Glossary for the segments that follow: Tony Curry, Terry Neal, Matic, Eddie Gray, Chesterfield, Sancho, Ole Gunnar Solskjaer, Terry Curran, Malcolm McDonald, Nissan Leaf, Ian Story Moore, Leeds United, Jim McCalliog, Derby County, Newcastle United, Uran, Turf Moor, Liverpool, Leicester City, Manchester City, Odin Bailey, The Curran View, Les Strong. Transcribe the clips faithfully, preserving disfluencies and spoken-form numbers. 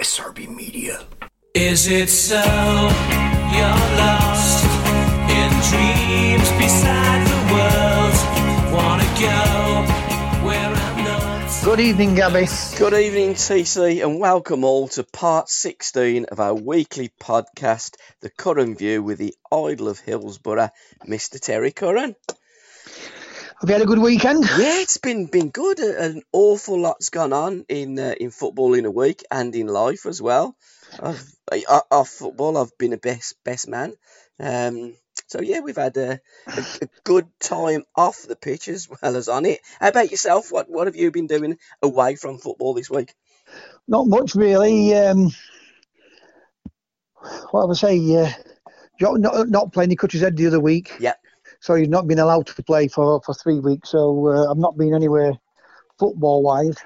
S R B Media. Is it so you're lost in dreams beside the world? Wanna go where I'm not. Good evening, Gabby. Good evening, T C, and welcome all to part sixteen of our weekly podcast, The Curran View, with the idol of Hillsborough, Mister Terry Curran. Have you had a good weekend? Yeah, it's been been good. An awful lot's gone on in uh, in football in a week and in life as well. I've, I, I've football, I've been a best best man. Um, so yeah, we've had a, a, a good time off the pitch as well as on it. How about yourself? What what have you been doing away from football this week? Not much really. Um, what would I say? Uh, not not playing the Cutter's Head the other week. Yeah. So he's not been allowed to play for, for three weeks. So uh, I've not been anywhere football-wise.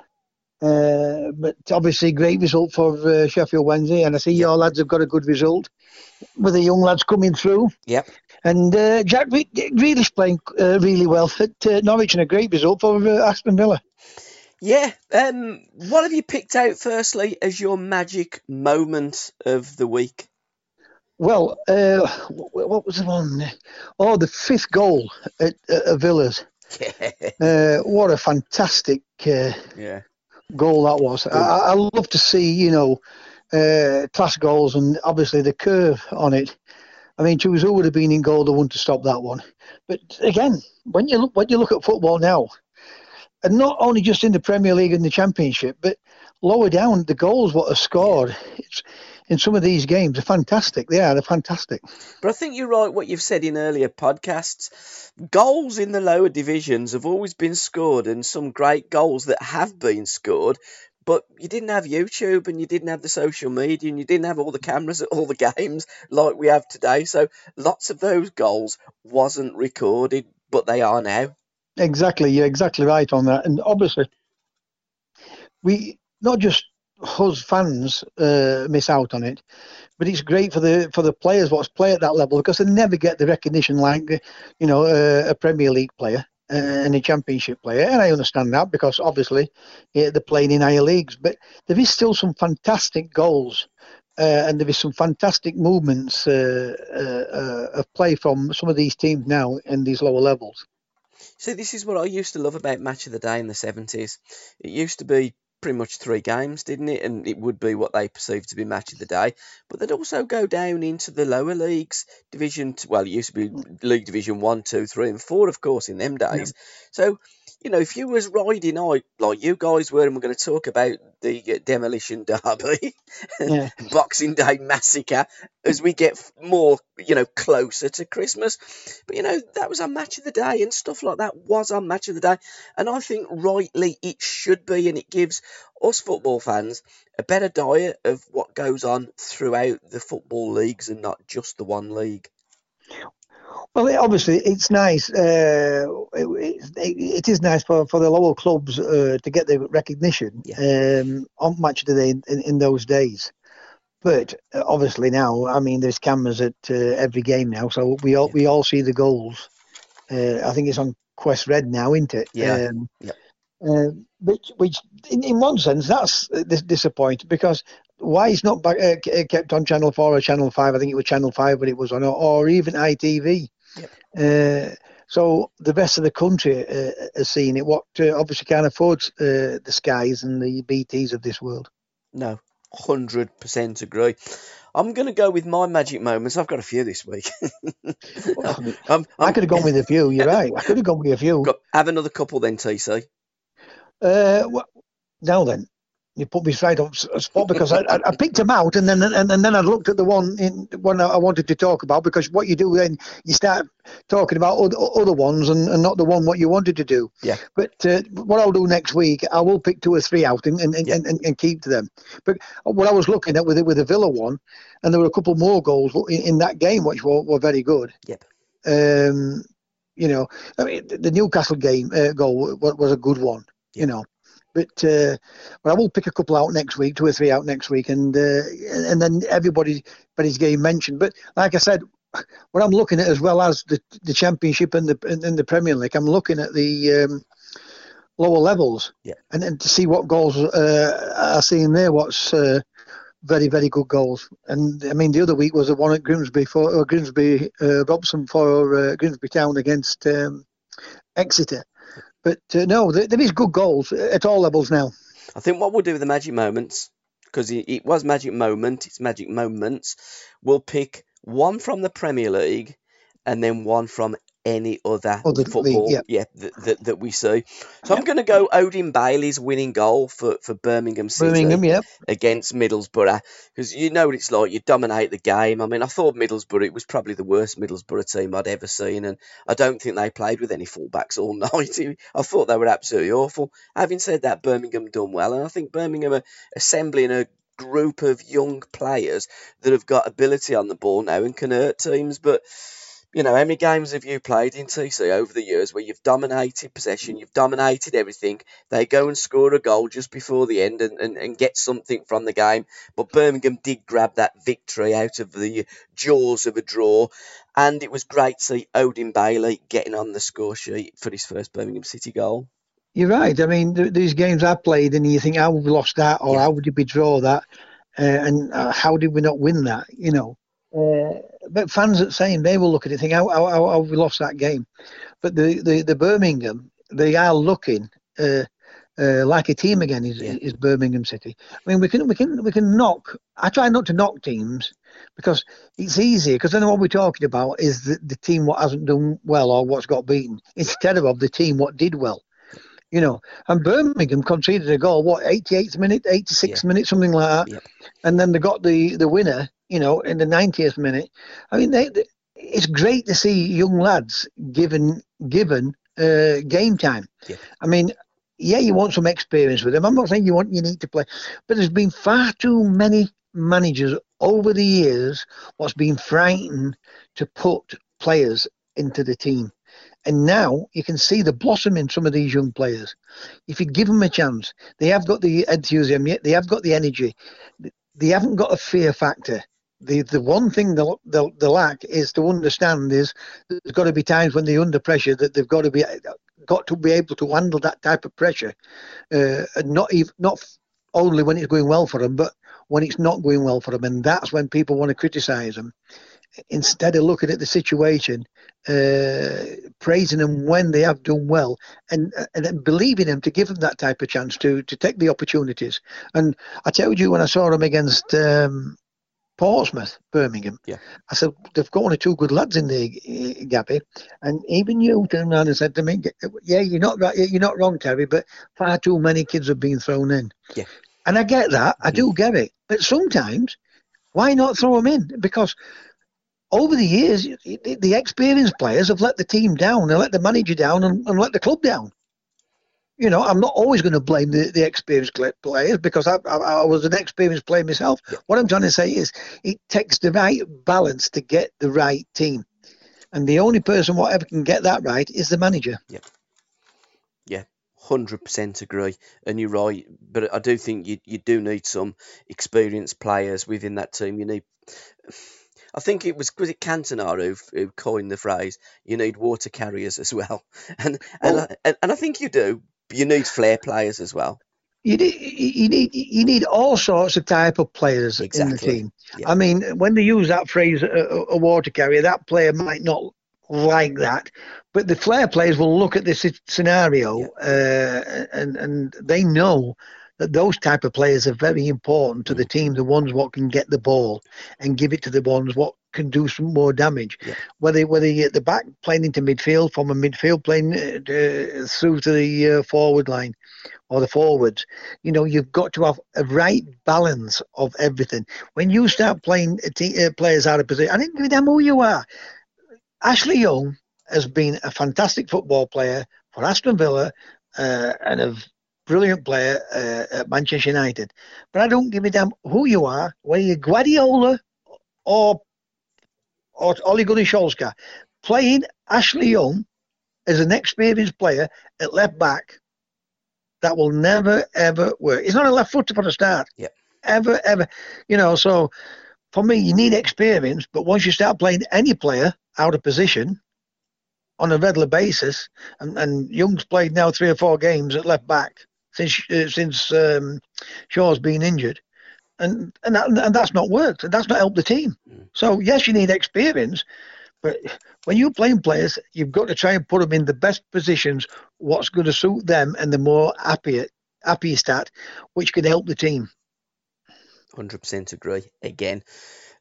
Uh, but obviously, great result for uh, Sheffield Wednesday. And I see your lads have got a good result with the young lads coming through. Yep. And uh, Jack Grealish playing uh, really well at uh, Norwich, and a great result for uh, Aston Villa. Yeah. Um, what have you picked out, firstly, as your magic moment of the week? Well, uh, what was the one? Oh, the fifth goal at, at Villa's. Yeah. Uh, what a fantastic uh, yeah. goal that was. I, I love to see, you know, uh, class goals and obviously the curve on it. I mean, choose who would have been in goal that wouldn't have stopped that one. But again, when you look when you look at football now, and not only just in the Premier League and the Championship, but lower down, the goals what are scored. It's, in some of these games, they're fantastic. They are, they're fantastic. But I think you're right what you've said in earlier podcasts. Goals in the lower divisions have always been scored, and some great goals that have been scored, but you didn't have YouTube and you didn't have the social media and you didn't have all the cameras at all the games like we have today. So lots of those goals wasn't recorded, but they are now. Exactly. You're exactly right on that. And obviously, we not just... us fans uh, miss out on it, but it's great for the for the players what's play at that level, because they never get the recognition like, you know, uh, a Premier League player uh, and a Championship player, and I understand that because obviously yeah, they're playing in higher leagues, but there is still some fantastic goals uh, and there is some fantastic movements uh, uh, uh, of play from some of these teams now in these lower levels. So this is what I used to love about Match of the Day in the seventies. It used to be pretty much three games, didn't it? And it would be what they perceived to be Match of the Day. But they'd also go down into the lower leagues, division, well, it used to be League Division one, two, three and four, of course, in them days. Yeah. So, you know, if you was riding high, like you guys were, and we're going to talk about the uh, Demolition Derby, yeah. Boxing Day Massacre, as we get more, you know, closer to Christmas. But, you know, that was our Match of the Day, and stuff like that was our Match of the Day. And I think rightly it should be, and it gives us football fans a better diet of what goes on throughout the football leagues and not just the one league. Well, it, obviously, it's nice. Uh, it, it, it is nice for, for the lower clubs uh, to get the recognition yeah. um, on Match of the Day in, in, in those days. But uh, obviously now, I mean, there's cameras at uh, every game now, so we all yeah. we all see the goals. Uh, I think it's on Quest Red now, isn't it? Yeah. Um, yeah. Uh, which, which in, in one sense, that's disappointing, because why it's not back, uh, kept on Channel four or Channel five, I think it was Channel five when it was on, or, or even I T V. Yep. Uh, so the rest of the country uh, has seen it, what uh, obviously can't afford uh, the Skies and the B Ts of this world. No, one hundred percent agree. I'm going to go with my magic moments. I've got a few this week. I'm, I'm, I could have gone with a few, you're right. I could have gone with a few. Have another couple then, T C. Uh, well, now then, You put me straight on spot because I, I picked him out, and then and, and then I looked at the one in one I wanted to talk about, because what you do then, you start talking about other, other ones and, and not the one what you wanted to do. Yeah. But uh, what I'll do next week, I will pick two or three out and and, yeah. and, and, and keep to them. But what I was looking at with it, with the Villa one, and there were a couple more goals in, in that game which were, were very good. Yep. Um, you know, I mean, the Newcastle game uh, goal was, was a good one. Yep. You know. But uh, well, I will pick a couple out next week, two or three out next week, and uh, and then everybody's game mentioned. But like I said, what I'm looking at, as well as the the Championship and the and the Premier League, I'm looking at the um, lower levels, yeah, and then to see what goals uh, are seeing there. What's uh, very very good goals, and I mean the other week was the one at Grimsby for or Grimsby uh, Robson for uh, Grimsby Town against um, Exeter. But uh, no, there, there is good goals at all levels now. I think what we'll do with the magic moments, because it, it was magic moment, it's magic moments, we'll pick one from the Premier League and then one from any other, other football league, yeah. Yeah, that, that, that we see. So I'm going to go Odin Bailey's winning goal for, for Birmingham City Birmingham, yeah. against Middlesbrough, because you know what it's like, you dominate the game. I mean, I thought Middlesbrough, it was probably the worst Middlesbrough team I'd ever seen, and I don't think they played with any fullbacks all night. I thought they were absolutely awful. Having said that, Birmingham done well, and I think Birmingham are assembling a group of young players that have got ability on the ball now and can hurt teams, but... You know, how many games have you played in T C over the years where you've dominated possession, you've dominated everything, they go and score a goal just before the end and, and, and get something from the game. But Birmingham did grab that victory out of the jaws of a draw, and it was great to see Odin Bailey getting on the score sheet for his first Birmingham City goal. You're right. I mean, th- these games I played and you think, how would we lost that, or yeah. how did we draw that, uh, and uh, how did we not win that, you know? Uh, but fans are the same. They will look at it and think, how, how, how, how we lost that game. But the, the, the Birmingham, they are looking uh, uh, like a team again. Is, yeah. is Birmingham City? I mean, we can we can we can knock. I try not to knock teams because it's easier. Because then what we're talking about is the, the team what hasn't done well or what's got beaten, instead of the team what did well. You know, and Birmingham conceded a goal, what, eighty-eighth minute, eighty-sixth yeah. minute, something like that, yeah. and then they got the, the winner, you know, in the ninetieth minute. I mean, they, they, it's great to see young lads given given uh, game time. Yeah. I mean, yeah, you want some experience with them. I'm not saying you want you need to play, but there's been far too many managers over the years what's been frightened to put players into the team. And now you can see the blossom in some of these young players. If you give them a chance, they have got the enthusiasm, they have got the energy, they haven't got a fear factor. The the one thing they they'll, they'll lack is to understand is there's got to be times when they're under pressure that they've got to be got to be able to handle that type of pressure, uh, and not even not only when it's going well for them, but when it's not going well for them, and that's when people want to criticise them. Instead of looking at the situation, uh, praising them when they have done well, and and believing them to give them that type of chance to to take the opportunities. And I told you when I saw them against um, Portsmouth, Birmingham, yeah. I said, they've got one or two good lads in there, Gabby. And even you turned around and said to me, yeah, you're not right, you're not wrong, Terry, but far too many kids have been thrown in. Yeah. And I get that. I do get it. But sometimes, why not throw them in? Because... over the years, the experienced players have let the team down, they let the manager down, and, and let the club down. You know, I'm not always going to blame the, the experienced players because I, I, I was an experienced player myself. Yeah. What I'm trying to say is it takes the right balance to get the right team. And the only person whatever can get that right is the manager. Yeah. Yeah. one hundred percent agree, and you're right, but I do think you, you do need some experienced players within that team. You need... I think it was, was it Cantona who, who coined the phrase, you need water carriers as well. And and, oh. I, and I think you do. You need flair players as well. You need, you need, you need all sorts of type of players exactly. in the team. Yeah. I mean, when they use that phrase, a, a water carrier, that player might not like that. But the flair players will look at this scenario yeah. uh, and, and they know that those type of players are very important to the team, the ones what can get the ball and give it to the ones what can do some more damage. Yeah. Whether whether you're at the back playing into midfield, from a midfield playing uh, through to the uh, forward line, or the forward. You know, you've got to have a right balance of everything. When you start playing t- uh, players out of position, I don't give a damn who you are. Ashley Young has been a fantastic football player for Aston Villa uh, and a brilliant player uh, at Manchester United. But I don't give a damn who you are, whether you're Guardiola or or Ole Gunnar Solskjaer. Playing Ashley Young as an experienced player at left back, that will never, ever work. He's not a left footer for the start. Yeah. Ever, ever. You know, so for me, you need experience, but once you start playing any player out of position on a regular basis, and, and Young's played now three or four games at left back since uh, since um, Shaw's been injured. And and, that, and that's not worked. And that's not helped the team. Mm. So, yes, you need experience, but when you're playing players, you've got to try and put them in the best positions, what's going to suit them, and the more happier, happiest at, which could help the team. one hundred percent agree again.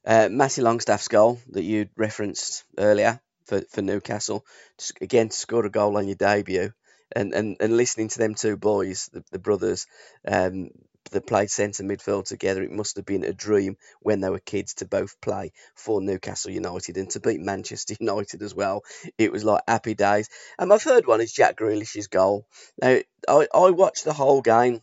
Uh, Matty Longstaff's goal that you referenced earlier for, for Newcastle, just again, scored a goal on your debut. And, and, and listening to them two boys, the, the brothers, um, that played centre midfield together, it must have been a dream when they were kids to both play for Newcastle United and to beat Manchester United as well. It was like happy days. And my third one is Jack Grealish's goal. Now, I, I watched the whole game.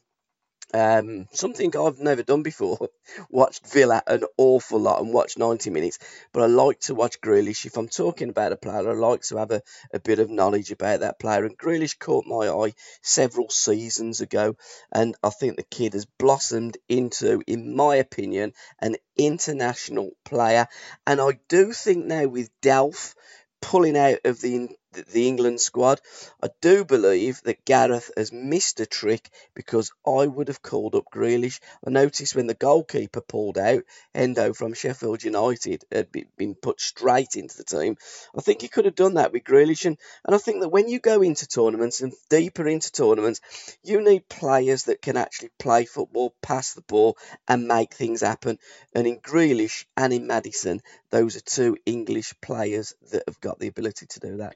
Um, something I've never done before, watched Villa an awful lot and watched ninety minutes, but I like to watch Grealish. If I'm talking about a player, I like to have a, a bit of knowledge about that player, and Grealish caught my eye several seasons ago, and I think the kid has blossomed into, in my opinion, an international player. And I do think now with Delph pulling out of the the England squad, I do believe that Gareth has missed a trick, because I would have called up Grealish. I noticed when the goalkeeper pulled out, Endo from Sheffield United had been put straight into the team. I think he could have done that with Grealish, and, and I think that when you go into tournaments and deeper into tournaments, you need players that can actually play football, pass the ball and make things happen. And in Grealish and in Madison, those are two English players that have got the ability to do that.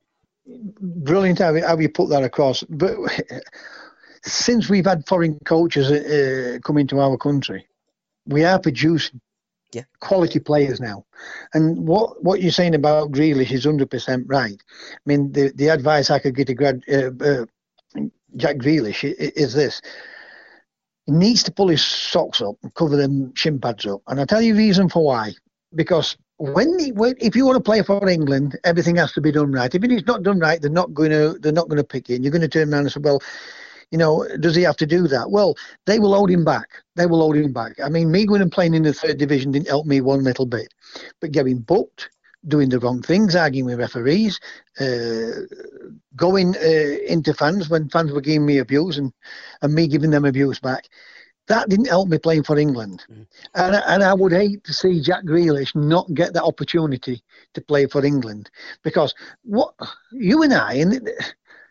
Brilliant how, how you put that across. But since we've had foreign coaches uh, come into our country, we are producing yeah. quality players now. And what, what you're saying about Grealish is one hundred percent right. I mean, the, the advice I could give to grad, uh, uh, Jack Grealish is this. He needs to pull his socks up and cover them shin pads up. And I'll tell you the reason for why. Because when, he, when if you want to play for England, everything has to be done right. If it's not done right, they're not going to they're not going to pick you, and you're going to turn around and say, well, you know, does he have to do that? Well, they will hold him back. They will hold him back. I mean, me going and playing in the third division didn't help me one little bit, but getting booked, doing the wrong things, arguing with referees, uh, going uh, into fans when fans were giving me abuse and and me giving them abuse back. That didn't help me playing for England. Mm. And, and I would hate to see Jack Grealish not get that opportunity to play for England. Because what you and I, and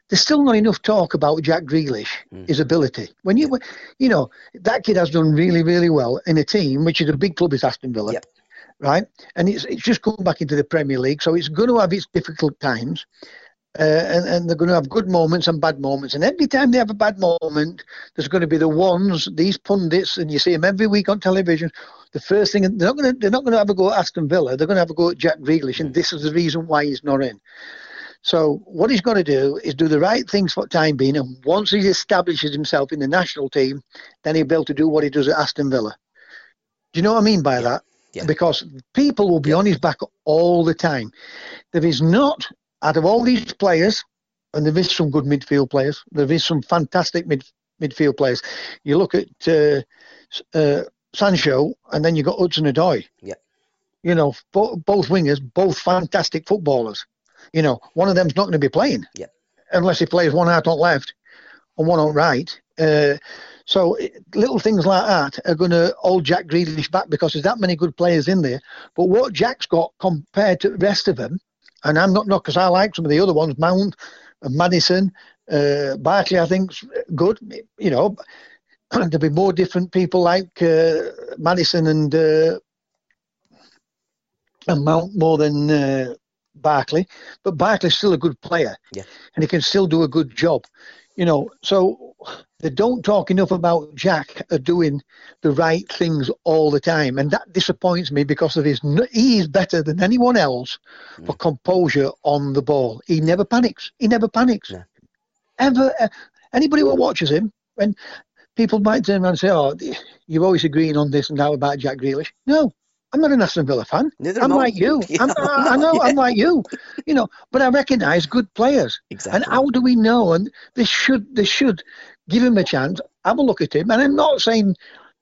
there's still not enough talk about Jack Grealish, mm. his ability. When you, you know, that kid has done really, really well in a team, which is a big club, is Aston Villa, yep. right? And it's it's just come back into the Premier League, so it's going to have its difficult times. Uh, and, and they're going to have good moments and bad moments. And every time they have a bad moment, there's going to be the ones, these pundits, and you see them every week on television. The first thing, they're not going to, they're not going to have a go at Aston Villa. They're going to have a go at Jack Grealish, and this is the reason why he's not in. So what he's got to do is do the right things for the time being, and once he establishes himself in the national team, then he'll be able to do what he does at Aston Villa. Do you know what I mean by that? Yeah. Because people will be on his back all the time. There is not... Out of all these players, and there is some good midfield players, there is some fantastic mid, midfield players. You look at uh, uh, Sancho, and then you got Hudson-Odoi. Yeah, you know, bo- both wingers, both fantastic footballers. You know, one of them's not going to be playing, yeah, unless he plays one out on left and one on right. Uh, so it, little things like that are going to hold Jack Grealish back, because there's that many good players in there. But what Jack's got compared to the rest of them. And I'm not, not because I like some of the other ones, Mount, Madison, uh, Barkley, I think's good. You know, there'll be more different people like uh, Madison and uh, and Mount more than uh, Barkley. But Barkley's still a good player, yeah, and he can still do a good job. You know, so they don't talk enough about Jack are doing the right things all the time. And that disappoints me because of his, he is better than anyone else for mm. composure on the ball. He never panics. He never panics. Yeah. Ever. Uh, anybody who watches him, when people might turn around and say, oh, you're always agreeing on this and that about Jack Grealish. No, I'm not an Aston Villa fan. Neither I'm like you. Yeah, I'm, I, I know, yeah. I'm like you. You know, but I recognise good players. Exactly. And how do we know? And they should, they should give him a chance, have a look at him. And I'm not saying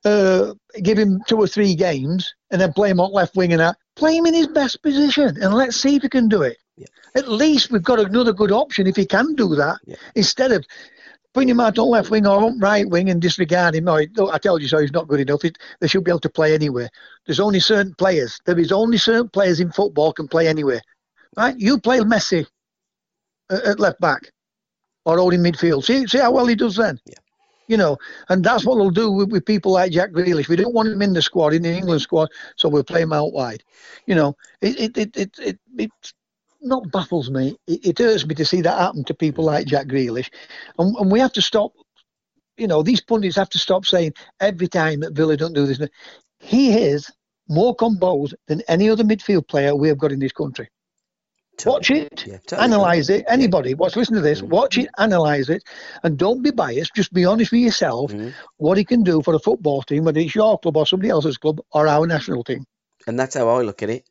uh, give him two or three games and then play him on left wing and that. Play him in his best position and let's see if he can do it. Yeah. At least we've got another good option if he can do that, yeah. instead of bring him out on left wing or on right wing and disregard him. Oh, I told you so, he's not good enough. It, they should be able to play anywhere. There's only certain players. There is only certain players in football can play anywhere. Right? You play Messi at left back or holding midfield. See, see how well he does then. Yeah. You know, and that's what we'll do with, with people like Jack Grealish. We don't want him in the squad, in the England squad, so we'll play him out wide. You know, it it it it, it, it not baffles me. It, it hurts me to see that happen to people like Jack Grealish, and, and we have to stop. You know, these pundits have to stop saying every time that Villa don't do this. He is more composed than any other midfield player we have got in this country. Totally. Watch it, yeah, totally. Analyse it. Anybody, yeah. watch, listen to this, mm-hmm. watch it, analyse it, and don't be biased. Just be honest with yourself. Mm-hmm. What he can do for a football team, whether it's your club or somebody else's club or our national team. And that's how I look at it.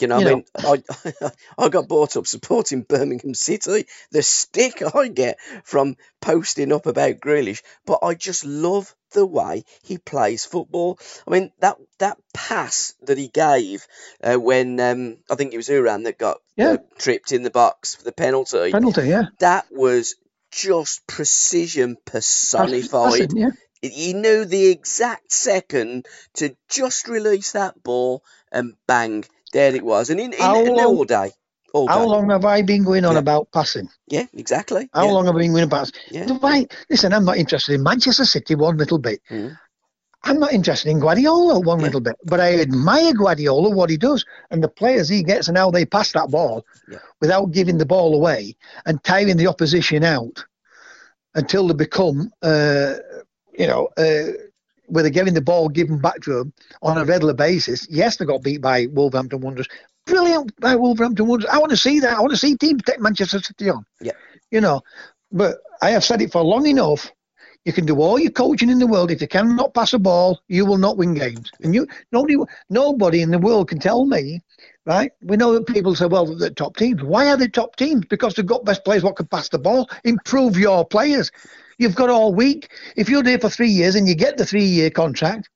You know, you I mean, know. I, I got brought up supporting Birmingham City. The stick I get from posting up about Grealish, but I just love the way he plays football. I mean, that that pass that he gave uh, when um, I think it was Uran that got yeah. uh, tripped in the box for the penalty. Penalty, yeah. That was just precision personified. That's, that's it, yeah. He knew the exact second to just release that ball and bang. There it was. And in, in, long, in all, day, all day. How long have I been going on yeah. about passing? Yeah, exactly. How yeah. long have I been going about passing? Yeah. I, listen, I'm not interested in Manchester City one little bit. Mm. I'm not interested in Guardiola one yeah. little bit. But I admire Guardiola, what he does, and the players he gets and how they pass that ball yeah. without giving the ball away and tiring the opposition out until they become, uh, you know... Uh, where they're getting the ball given back to them on a regular basis. Yes, they got beat by Wolverhampton Wanderers. Brilliant by Wolverhampton Wanderers. I want to see that. I want to see teams take Manchester City on. Yeah. You know, but I have said it for long enough. You can do all your coaching in the world. If you cannot pass a ball, you will not win games. And you, nobody, nobody in the world can tell me, right? We know that people say, well, they're top teams. Why are they top teams? Because they've got best players what can pass the ball. Improve your players. You've got all week. If you're there for three years and you get the three-year contract,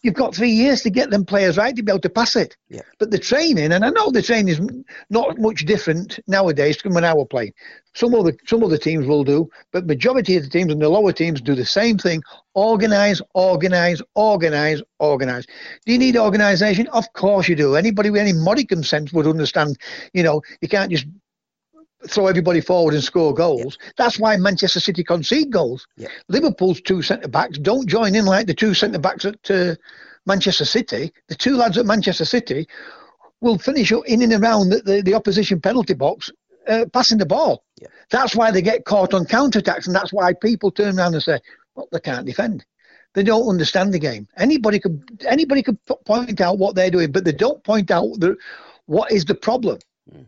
you've got three years to get them players right to be able to pass it. Yeah. But the training, and I know the training is not much different nowadays from when I was playing. Some of the some of the teams will do, but majority of the teams and the lower teams do the same thing. Organise, organise, organise, organise. Do you need organisation? Of course you do. Anybody with any modicum sense would understand, you know, you can't just throw everybody forward and score goals. Yeah. That's why Manchester City concede goals. Yeah. Liverpool's two centre-backs don't join in like the two centre-backs at uh, Manchester City. The two lads at Manchester City will finish up in and around the, the, the opposition penalty box uh, passing the ball. Yeah. That's why they get caught on counter-attacks, and that's why people turn around and say, well, they can't defend. They don't understand the game. Anybody can, anybody can point out what they're doing, but they don't point out the, what is the problem.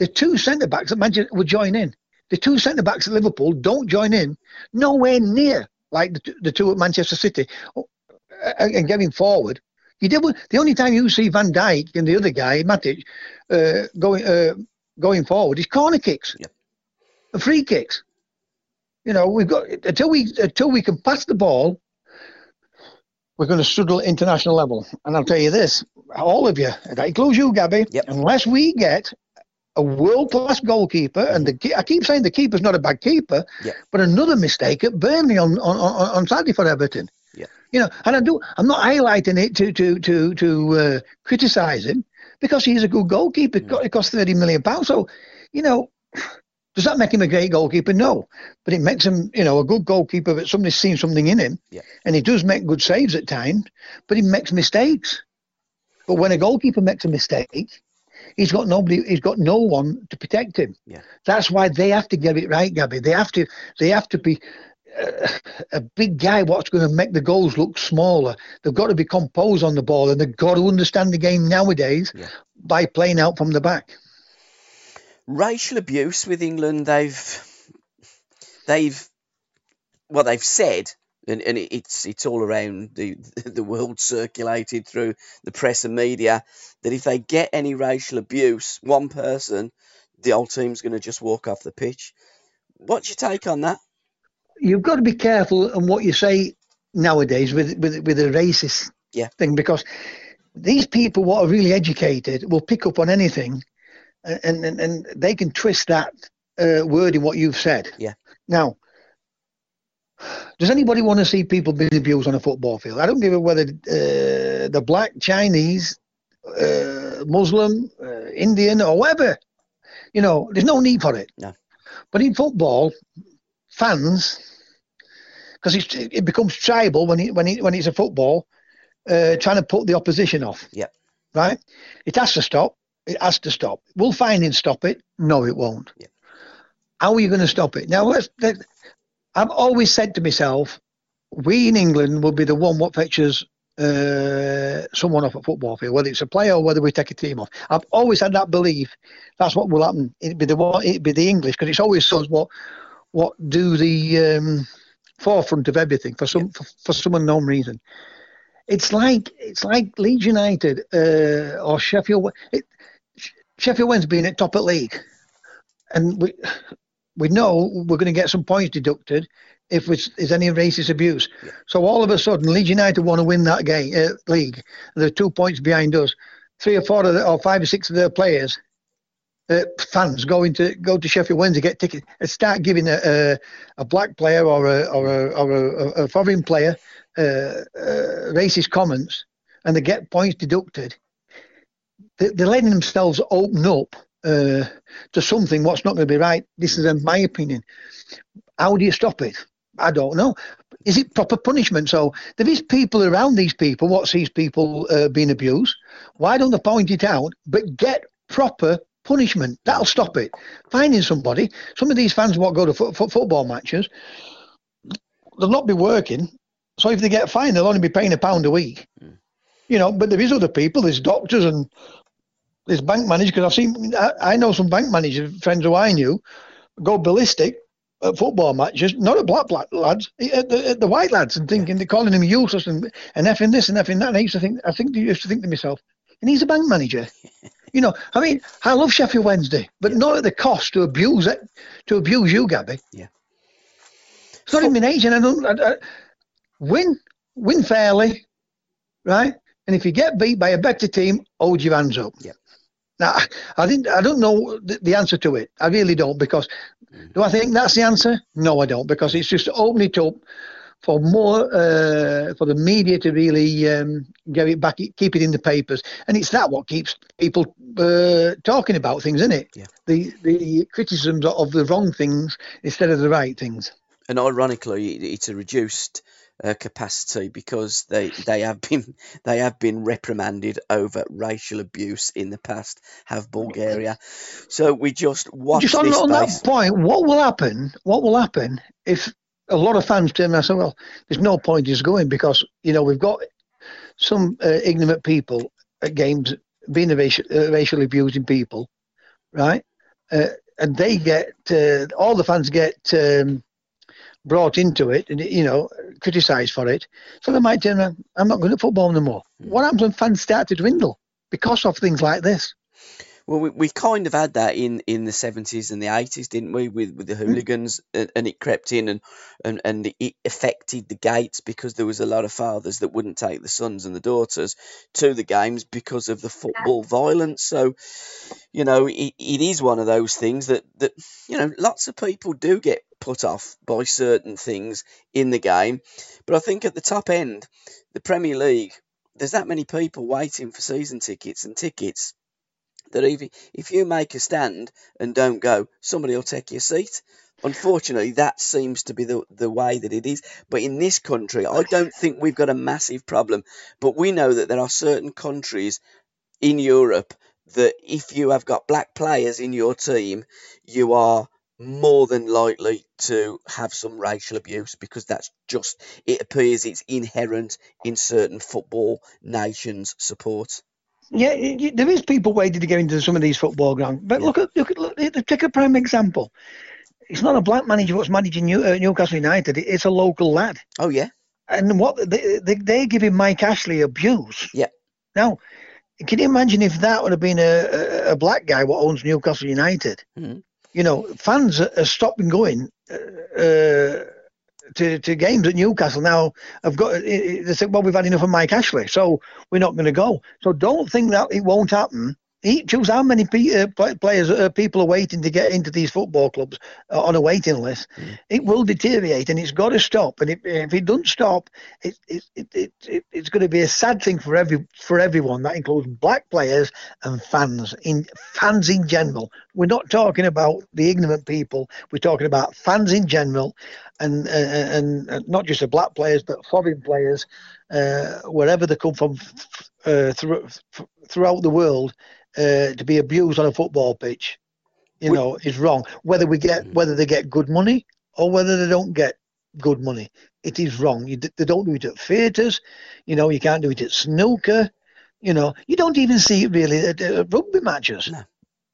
The two centre-backs at Manchester will join in. The two centre-backs at Liverpool don't join in, nowhere near like the, the two at Manchester City. Oh, and, and getting forward, you did, the only time you see Van Dijk and the other guy, Matic, uh, going uh, going forward is corner kicks, yep. and free kicks. You know, we've got until we until we can pass the ball, we're going to struggle at international level. And I'll tell you this, all of you, that includes you, Gabby, yep. unless we get a world-class goalkeeper, and the, I keep saying the keeper's not a bad keeper, yeah. but another mistake at Burnley on, on, on, on Saturday for Everton. Yeah. You know, and I do, I'm not highlighting it to to to to uh, criticise him because he's a good goalkeeper. Mm. It costs thirty million pounds. So, you know, does that make him a great goalkeeper? No. But it makes him, you know, a good goalkeeper that somebody's seen something in him, yeah. and he does make good saves at times, but he makes mistakes. But when a goalkeeper makes a mistake, he's got nobody. He's got no one to protect him. Yeah. That's why they have to get it right, Gabby. They have to. They have to be a big guy, what's going to make the goals look smaller? They've got to be composed on the ball, and they've got to understand the game nowadays yeah. by playing out from the back. Racial abuse with England, they've they've well they've said, and, and it's it's all around the the world, circulated through the press and media, that if they get any racial abuse, one person, the whole team's going to just walk off the pitch. What's your take on that? You've got to be careful on what you say nowadays with with with a racist yeah. thing, because these people what are really educated will pick up on anything, and and, and they can twist that uh, word in what you've said. Yeah. Now, does anybody want to see people being abused on a football field? I don't give a whether uh, they're black, Chinese, uh, Muslim, uh, Indian, or whatever. You know, there's no need for it. No. But in football, fans, because it becomes tribal when it, when it, when it's a football, uh, trying to put the opposition off. Yeah. Right? It has to stop. It has to stop. Will finding stop it? No, it won't. Yeah. How are you going to stop it? Now, let's, let, I've always said to myself, we in England will be the one what fetches uh, someone off a football field, whether it's a player or whether we take a team off. I've always had that belief. That's what will happen. It'd be the one, it'd be the English, because it's always us what what do the um, forefront of everything for some yeah. for, for some unknown reason. It's like it's like Leeds United uh, or Sheffield. It, Sheffield Wednesday being at top of the league, and we we know we're going to get some points deducted if there's any racist abuse. Yeah. So all of a sudden, Leeds United want to win that game uh, league. They're two points behind us. Three or four of the, or five or six of their players. Uh, fans going to go to Sheffield Wednesday, get tickets, and start giving a, a a black player or a or a, or a, a foreign player uh, uh, racist comments, and they get points deducted. They, they're letting themselves open up uh, to something what's not going to be right. This is my opinion. How do you stop it? I don't know. Is it proper punishment? So there is people around these people what sees people uh, being abused. Why don't they point it out? But get proper punishment. That'll stop it. Finding somebody. Some of these fans won't go to fo- fo- football matches. They'll not be working. So if they get fined, they'll only be paying a pound a week. Mm. You know, but there is other people. There's doctors and there's bank managers. Because I've seen, I, I know some bank manager friends who I knew go ballistic at football matches, not at black, black lads, at the, at the white lads, and thinking they're calling them useless and and effing this and effing that. And I used to think, I think I used to think to myself, and he's a bank manager. You know, I mean, I love Sheffield Wednesday, but yeah. not at the cost to abuse it, to abuse you, Gabby. Yeah. It's not so, in my nature. I don't I, I, win, win fairly, right? And if you get beat by a better team, hold your hands up. Yeah. Now, I, I didn't. I don't know the, the answer to it. I really don't, because mm. do I think that's the answer? No, I don't, because it's just opening it up for more uh, for the media to really um, get it back, keep it in the papers, and it's that what keeps people uh, talking about things, isn't it? Yeah. The the criticisms of the wrong things instead of the right things. And ironically, it's a reduced uh, capacity because they, they have been they have been reprimanded over racial abuse in the past. Have Bulgaria, so we just watch. Just on, this on that point, what will happen? What will happen if? A lot of fans turn and say, well, there's no point in going because, you know, we've got some uh, ignorant people at games being racial, uh, racially abusing people, right? Uh, and they get, uh, all the fans get um, brought into it and, you know, criticised for it. So they might turn around, I'm not going to football no more. What happens when fans start to dwindle because of things like this? Well, we, we kind of had that in, in the seventies and the eighties, didn't we, with, with the hooligans, and, and it crept in and, and, and it affected the gates because there was a lot of fathers that wouldn't take the sons and the daughters to the games because of the football violence. So, you know, it, it is one of those things that, that, you know, lots of people do get put off by certain things in the game. But I think at the top end, the Premier League, there's that many people waiting for season tickets and tickets. That if, if you make a stand and don't go, somebody will take your seat. Unfortunately, that seems to be the, the way that it is. But in this country, I don't think we've got a massive problem. But we know that there are certain countries in Europe that if you have got black players in your team, you are more than likely to have some racial abuse, because that's just, it appears it's inherent in certain football nations' support. Yeah, it, it, there is people waiting to get into some of these football grounds. But yeah. look at look at look, take a prime example. It's not a black manager who's managing New, uh, Newcastle United. It, it's a local lad. Oh yeah. And what they, they they're giving Mike Ashley abuse. Yeah. Now, can you imagine if that would have been a a, a black guy what owns Newcastle United? Mm-hmm. You know, fans are stopping going uh, uh, to to games at Newcastle now. I've got they said, well, we've had enough of Mike Ashley, so we're not going to go. So don't think that it won't happen. He choose how many pe- uh, players, uh, people are waiting to get into these football clubs uh, on a waiting list. Mm. It will deteriorate, and it's got to stop. And if, if it doesn't stop, it, it, it, it, it, it's going to be a sad thing for every for everyone. That includes black players and fans in fans in general. We're not talking about the ignorant people. We're talking about fans in general, and uh, and, and not just the black players, but foreign players, uh, wherever they come from, uh, through, throughout the world. Uh, to be abused on a football pitch, you know, we, is wrong. Whether we get, whether they get good money or whether they don't get good money, it is wrong. You, they don't do it at theatres, you know. You can't do it at snooker, you know. You don't even see it really at, at rugby matches. No.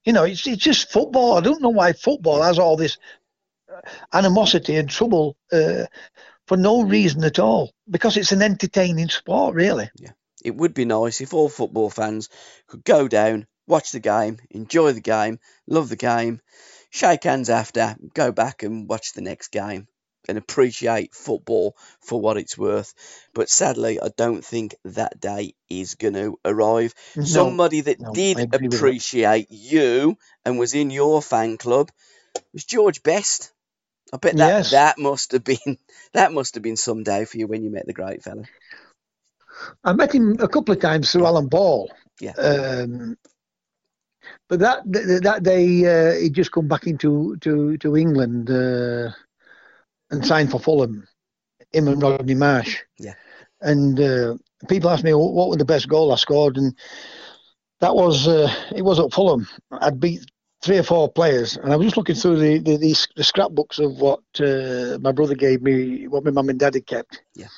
You know, it's it's just football. I don't know why football has all this animosity and trouble uh, for no reason at all. Because it's an entertaining sport, really. Yeah. It would be nice if all football fans could go down, watch the game, enjoy the game, love the game, shake hands after, go back and watch the next game and appreciate football for what it's worth. But sadly, I don't think that day is going to arrive. No, Somebody that no, did appreciate that. You and was in your fan club was George Best. I bet that, yes. that must have been that must have been some day for you when you met the great fella. I met him a couple of times through Alan Ball, yeah. Um, but that that day uh, he'd just come back into to to England uh, and signed for Fulham. Him and Rodney Marsh. Yeah. And uh, people asked me what was the best goal I scored, and that was uh, it was at Fulham. I'd beat three or four players, and I was just looking through the the, the, the scrapbooks of what uh, my brother gave me, what my mum and dad had kept. Yeah.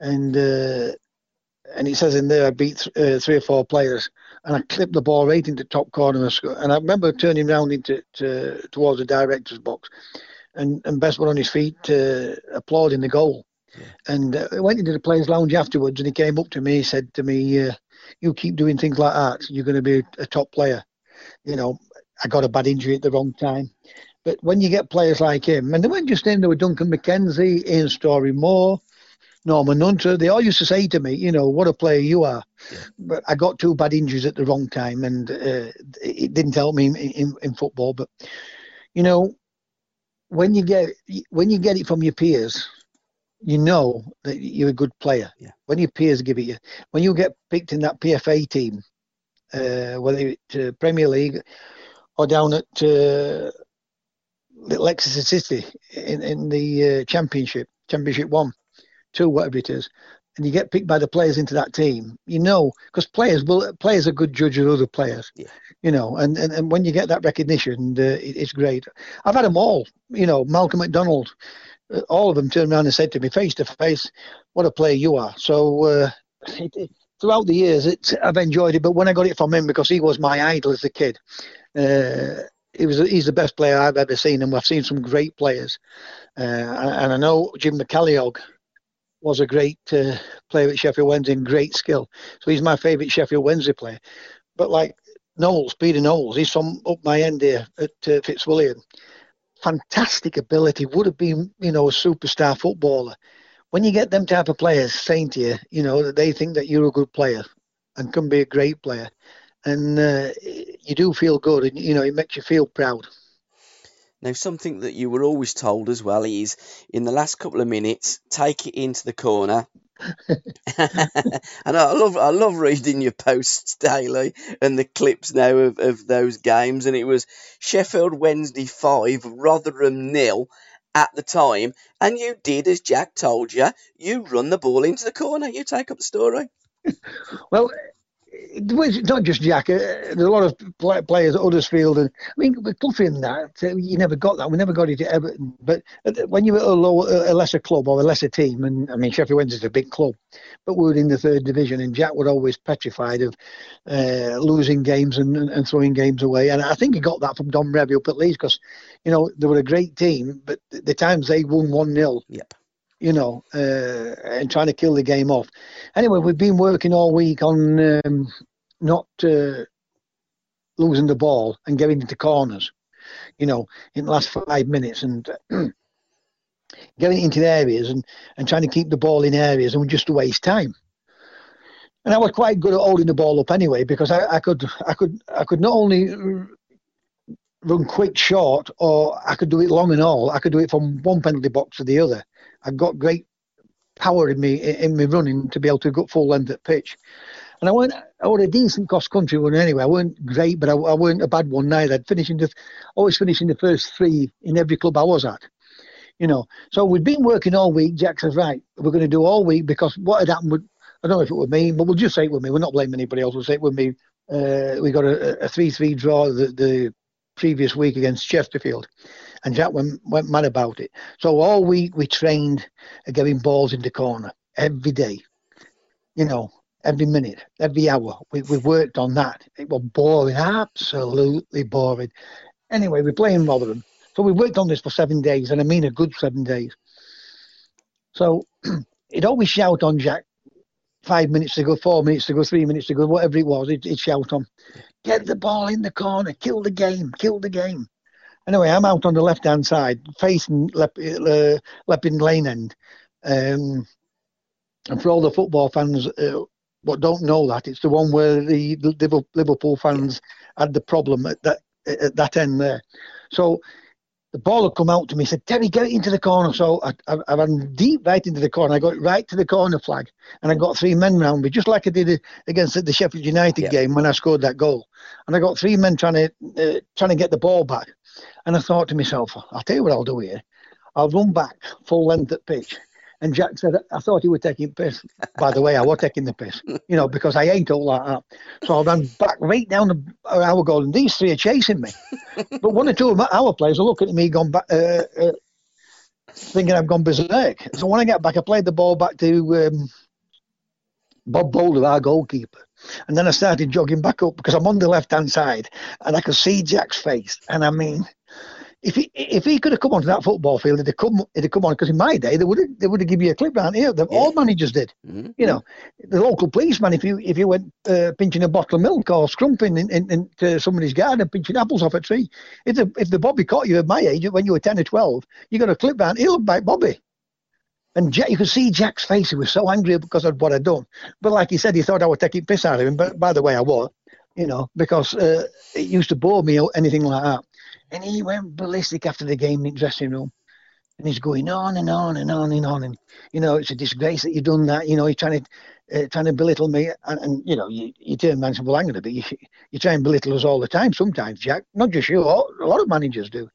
And. Uh, And he says in there, I beat uh, three or four players, and I clipped the ball right into the top corner. And I remember turning round into to, towards the director's box, and, and Best were on his feet uh, applauding the goal. Yeah. And I uh, went into the players' lounge afterwards, and he came up to me, he said to me, uh, you keep doing things like that, you're going to be a top player. You know, I got a bad injury at the wrong time. But when you get players like him, and they weren't just him, they were Duncan McKenzie, Ian Story Moore, Norman Hunter, they all used to say to me, you know, what a player you are. Yeah. But I got two bad injuries at the wrong time, and uh, it didn't help me in, in, in football. But, you know, when you get when you get it from your peers, you know that you're a good player. Yeah. When your peers give it you. When you get picked in that P F A team, uh, whether it's uh, Premier League or down at uh, Leicester City in, in the uh, Championship, Championship one, two, whatever it is, and you get picked by the players into that team, you know, because players will players are good judges of other players, yeah. you know, and, and, and when you get that recognition, uh, it, it's great. I've had them all, you know, Malcolm McDonald, uh, all of them turned around and said to me face to face, what a player you are. So uh, it, it, throughout the years, it's, I've enjoyed it, but when I got it from him, because he was my idol as a kid, uh, He was, he's the best player I've ever seen, and I've seen some great players. Uh, and I know Jim McCalliog was a great uh, player at Sheffield Wednesday and great skill. So he's my favourite Sheffield Wednesday player. But like Knowles, Peter Knowles, he's from up my end here at uh, Fitzwilliam. Fantastic ability, would have been, you know, a superstar footballer. When you get them type of players saying to you, you know, that they think that you're a good player and can be a great player. And uh, you do feel good, and, you know, it makes you feel proud. Now, something that you were always told as well is, in the last couple of minutes, take it into the corner. And I love I love reading your posts daily and the clips now of, of those games. And it was Sheffield Wednesday five, Rotherham nil at the time. And you did, as Jack told you, you run the ball into the corner. You take up the story. Well, it's not just Jack. Uh, there's a lot of players at Huddersfield, and I mean, with Cloughy and that, uh, you never got that. We never got it at Everton. But when you're at a, lower, a lesser club or a lesser team, and I mean, Sheffield Wednesday is a big club, but we were in the third division, and Jack was always petrified of uh, losing games and, and throwing games away. And I think he got that from Don Revy up at Leeds, because you know they were a great team, but the times they won one nil. Yep. You know, uh, and trying to kill the game off. Anyway, we've been working all week on um, not uh, losing the ball and getting into corners, you know, in the last five minutes and getting into areas and, and trying to keep the ball in areas, and we just waste time. And I was quite good at holding the ball up anyway, because I, I could, I could, I could not only run quick short, or I could do it long and all. I could do it from one penalty box to the other. I've got great power in me in me running to be able to go full length at pitch, and I weren't I was a decent cross country one anyway. I weren't great, but I, I weren't a bad one neither. I'd finishing the always finishing the first three in every club I was at, you know. So we'd been working all week. Jack says, right, we're going to do all week, because what had happened would, I don't know if it was me, but we'll just say it with me. We're not blaming anybody else. We'll say it with me. Uh, we got a three three draw the, the previous week against Chesterfield. And Jack went, went mad about it. So all week we trained at getting balls in the corner every day, you know, every minute, every hour. We, we worked on that. It was boring, absolutely boring. Anyway, we're playing Rotherham. So we worked on this for seven days, and I mean a good seven days. So he'd always shout on Jack, five minutes to go, four minutes to go, three minutes to go, whatever it was, he'd, he'd shout on, get the ball in the corner, kill the game, kill the game. Anyway, I'm out on the left-hand side, facing Lep- uh, Leppin Lane End. Um, and for all the football fans uh, what don't know that, it's the one where the Liverpool fans had the problem at that, at that end there. So the ball had come out to me, said, Terry, get it into the corner. So I, I, I ran deep right into the corner. I got it right to the corner flag, and I got three men round me, just like I did against the Sheffield United yep. game when I scored that goal. And I got three men trying to, uh, trying to get the ball back. And I thought to myself, I'll tell you what I'll do here. I'll run back full length at pitch. And Jack said, I thought he was taking piss. By the way, I was taking the piss, you know, because I ain't all like that. So I ran back right down the, our goal, and these three are chasing me. But one or two of our players are looking at me, gone back, uh, uh, thinking I've gone berserk. So when I get back, I played the ball back to um, Bob Boulder, our goalkeeper. And then I started jogging back up, because I'm on the left-hand side, and I could see Jack's face. And I mean, if he if he could have come onto that football field, it'd have come it'd have come on. Because in my day, they would have, they would have given you a clip round here. Yeah. All managers did, mm-hmm. you know, the local policeman. If you if you went uh, pinching a bottle of milk or scrumping in, in, into somebody's garden, pinching apples off a tree, if the if the bobby caught you at my age, when you were ten or twelve, you got a clip round here by Bobby. And Jack, you could see Jack's face. He was so angry because of what I'd done. But like he said, he thought I was taking piss out of him. But by the way, I was, you know, because uh, it used to bore me or anything like that. And he went ballistic after the game in the dressing room. And he's going on and on and on and on. And, you know, it's a disgrace that you've done that. You know, you're trying to, uh, trying to belittle me. And, and you know, you, you turn around and say, well, I'm going to be. You, you try and belittle us all the time sometimes, Jack. Not just you, all, a lot of managers do.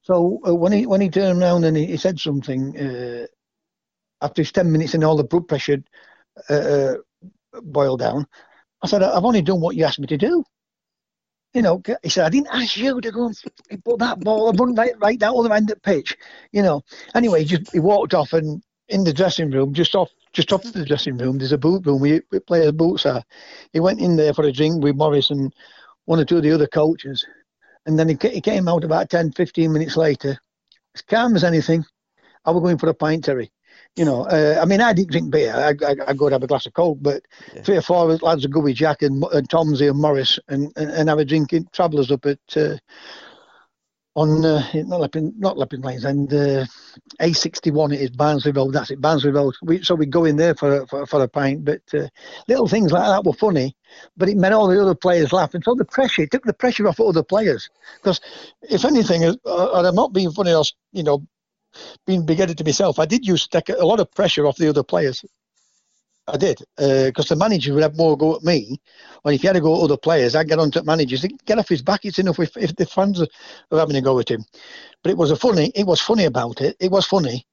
So uh, when he when he turned around and he, he said something, uh, after his ten minutes and all the blood pressure uh, boiled down, I said, I've only done what you asked me to do. You know, he said, I didn't ask you to go and put that ball and run right, right down the other end of the pitch. You know, anyway, he, just, he walked off, and in the dressing room, just off just off the dressing room, there's a boot room where, you, where players' boots are. He went in there for a drink with Morris and one or two of the other coaches. And then he, he came out about ten, fifteen minutes later, as calm as anything. I was going for a pint, Terry. You know, uh, I mean, I didn't drink beer. I, I, I go and have a glass of Coke, but yeah. three or four lads would go with Jack and, and Tomsey and Morris and, and, and have a drink in Travellers up at, uh, on, uh, not Leppin, not Leppin Lanes, and uh, A sixty-one it is, Barnsley Road, that's it, Barnsley Road. We, so we'd go in there for, for, for a pint, but uh, little things like that were funny, but it made all the other players laugh, and so the pressure, it took the pressure off other players, because if anything, and I'm not being funny, or, you know, being begetted to myself, I did use to take a lot of pressure off the other players. I did, because uh, the manager would have more go at me. Or if you had to go at other players, I'd get on to managers. Get off his back. It's enough if, if the fans are, are having a go at him. But it was a funny. It was funny about it. It was funny,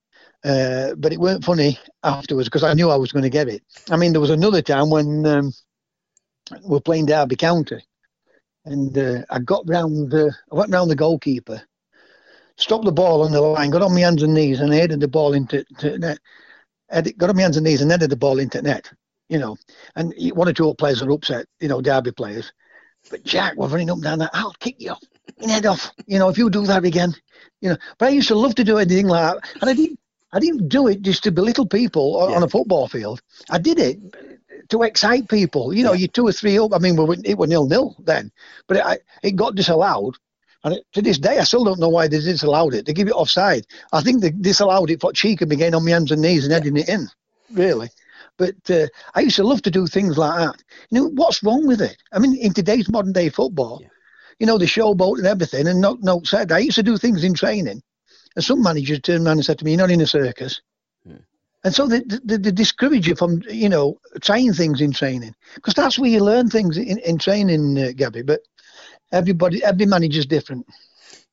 uh, but it weren't funny afterwards, because I knew I was going to get it. I mean, there was another time when um, we're playing Derby County, and uh, I got round the, I went round the goalkeeper, stopped the ball on the line, got on my hands and knees, and headed the ball into to net. Headed, got on my hands and knees and headed the ball into net. You know, and one or two players are upset. You know, Derby players. But Jack was running up and down that. I'll kick you off, your head off. You know, if you do that again, you know. But I used to love to do anything like that, and I didn't. I didn't do it just to belittle people on, yeah. on a football field. I did it to excite people. You know, yeah. you two or three up. I mean, we were, it were nil nil then, but it, I, it got disallowed. And to this day, I still don't know why they disallowed it. They give it offside. I think they disallowed it for cheeking me getting on my hands and knees and yeah. heading it in, really. But uh, I used to love to do things like that. You know, what's wrong with it? I mean, in today's modern-day football, yeah. you know, the showboat and everything, and not no said, I used to do things in training. And some managers turned around and said to me, you're not in a circus. Yeah. And so they, they, they discourage you from, you know, trying things in training. Because that's where you learn things in, in training, uh, Gabby. But... Everybody, every manager's different.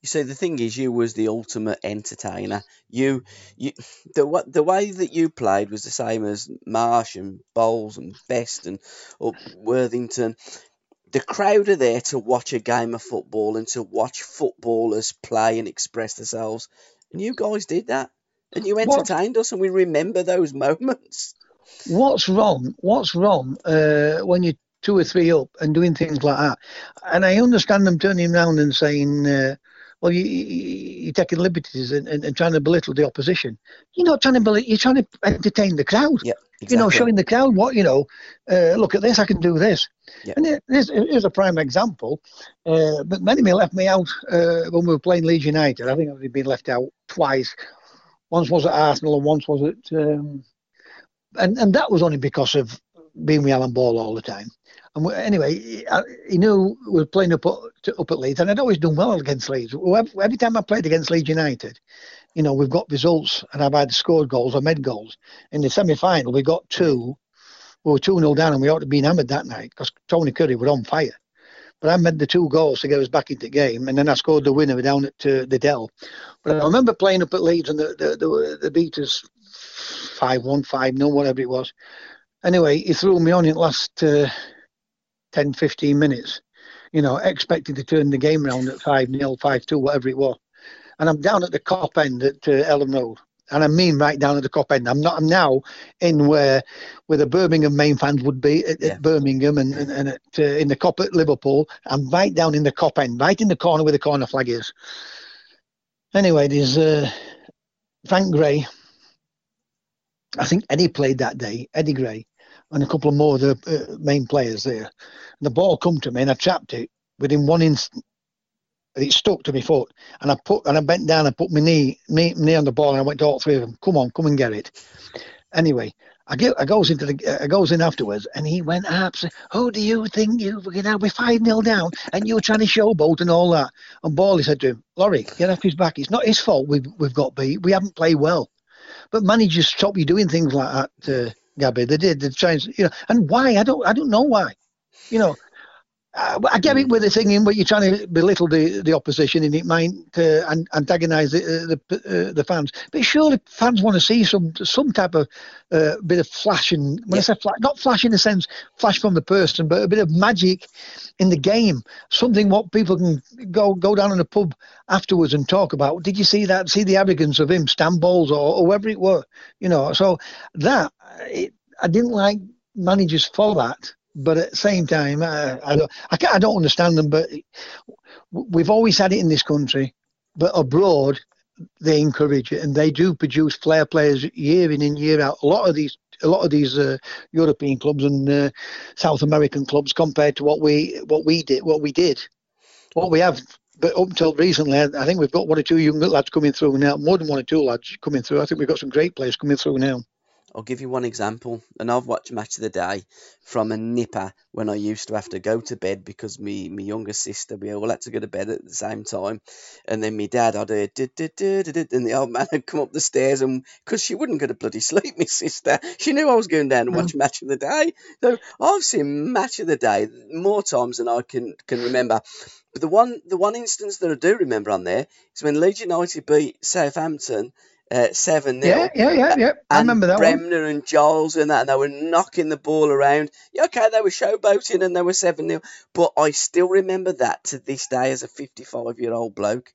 You say the thing is, you was the ultimate entertainer. You, you, the the way that you played was the same as Marsh and Bowles and Best and up Worthington. The crowd are there to watch a game of football and to watch footballers play and express themselves. And you guys did that, and you entertained what? us, and we remember those moments. What's wrong? What's wrong uh, when you? Two or three up and doing things like that, and I understand them turning around and saying, uh, "Well, you, you, you're taking liberties and, and, and trying to belittle the opposition." You're not trying to belittle; you're trying to entertain the crowd. Yeah, exactly. You know, showing the crowd what you know. Uh, look at this; I can do this. Yeah. And here's, here's a prime example. Uh, but Many left me out uh, when we were playing Leeds United. I think I've been left out twice. Once was at Arsenal, and once was at, um, and and that was only because of being with Alan Ball all the time. And anyway, he knew we were playing up, up at Leeds, and I'd always done well against Leeds. Every time I played against Leeds United, you know, we've got results, and I've either scored goals or made goals. In the semi-final, we got two. We were two nil down, and we ought to have been hammered that night because Tony Curry was on fire. But I made the two goals to get us back into the game, and then I scored the winner down at uh, the Dell. But I remember playing up at Leeds, and the, the, the, the beat us five one, five nil, whatever it was. Anyway, he threw me on in the last... Uh, ten, fifteen minutes, you know, expected to turn the game round at five nil, five two, whatever it was. And I'm down at the cop end at uh, Elm Road. And I mean right down at the cop end. I'm not. I'm now in where where the Birmingham main fans would be, at, yeah. at Birmingham and, and, and at, uh, in the cop at Liverpool. I'm right down in the cop end, right in the corner where the corner flag is. Anyway, there's uh, Frank Gray. I think Eddie played that day, Eddie Gray. And a couple of more of the uh, main players there. And the ball come to me, and I trapped it within one instant. It stuck to my foot, and I put and I bent down and put my knee, knee, knee on the ball, and I went to all three of them. Come on, come and get it. Anyway, I get, I goes into the, I goes in afterwards, and he went absolutely. Who do you think you we're gonna be five nil down, and you're trying to showboat and all that? And Ball said to him, Laurie, get off his back. It's not his fault. We've we've got beat. We haven't played well, but managers stop you doing things like that. Uh, Gabby, they did. They tried, you know, and why? I don't. I don't know why. You know, I, I get it with the thing in, but you're trying to belittle the, the opposition, and it might uh, antagonise the the, uh, the fans. But surely fans want to see some some type of uh, bit of flash, and when yeah. I say flash, not flash in the sense flash from the person, but a bit of magic in the game. Something what people can go go down in a pub afterwards and talk about. Did you see that? See the arrogance of him, Stan Bowles, or, or whoever it were. You know, so that. It, I didn't like managers for that, but at the same time, I, I, don't, I, can't, I don't understand them. But we've always had it in this country, but abroad they encourage it, and they do produce flair players year in and year out. A lot of these, a lot of these uh, European clubs and uh, South American clubs, compared to what we what we did, what we did, what we have. But up until recently, I think we've got one or two young lads coming through now. More than one or two lads coming through. I think we've got some great players coming through now. I'll give you one example, and I've watched Match of the Day from a nipper when I used to have to go to bed because me, my younger sister, we all had to go to bed at the same time, and then my dad, I'd hear, did, did, did, did, and the old man would come up the stairs, and because she wouldn't go to bloody sleep, my sister, she knew I was going down to watch Match of the Day. So I've seen Match of the Day more times than I can can remember. But the one the one instance that I do remember on there is when Leeds United beat Southampton. uh, seven nil. Yeah, yeah, yeah, yeah. I and remember that Bremner one. and Giles and that, and they were knocking the ball around. Yeah, okay, they were showboating and they were seven nil, but I still remember that to this day as a fifty-five-year-old bloke.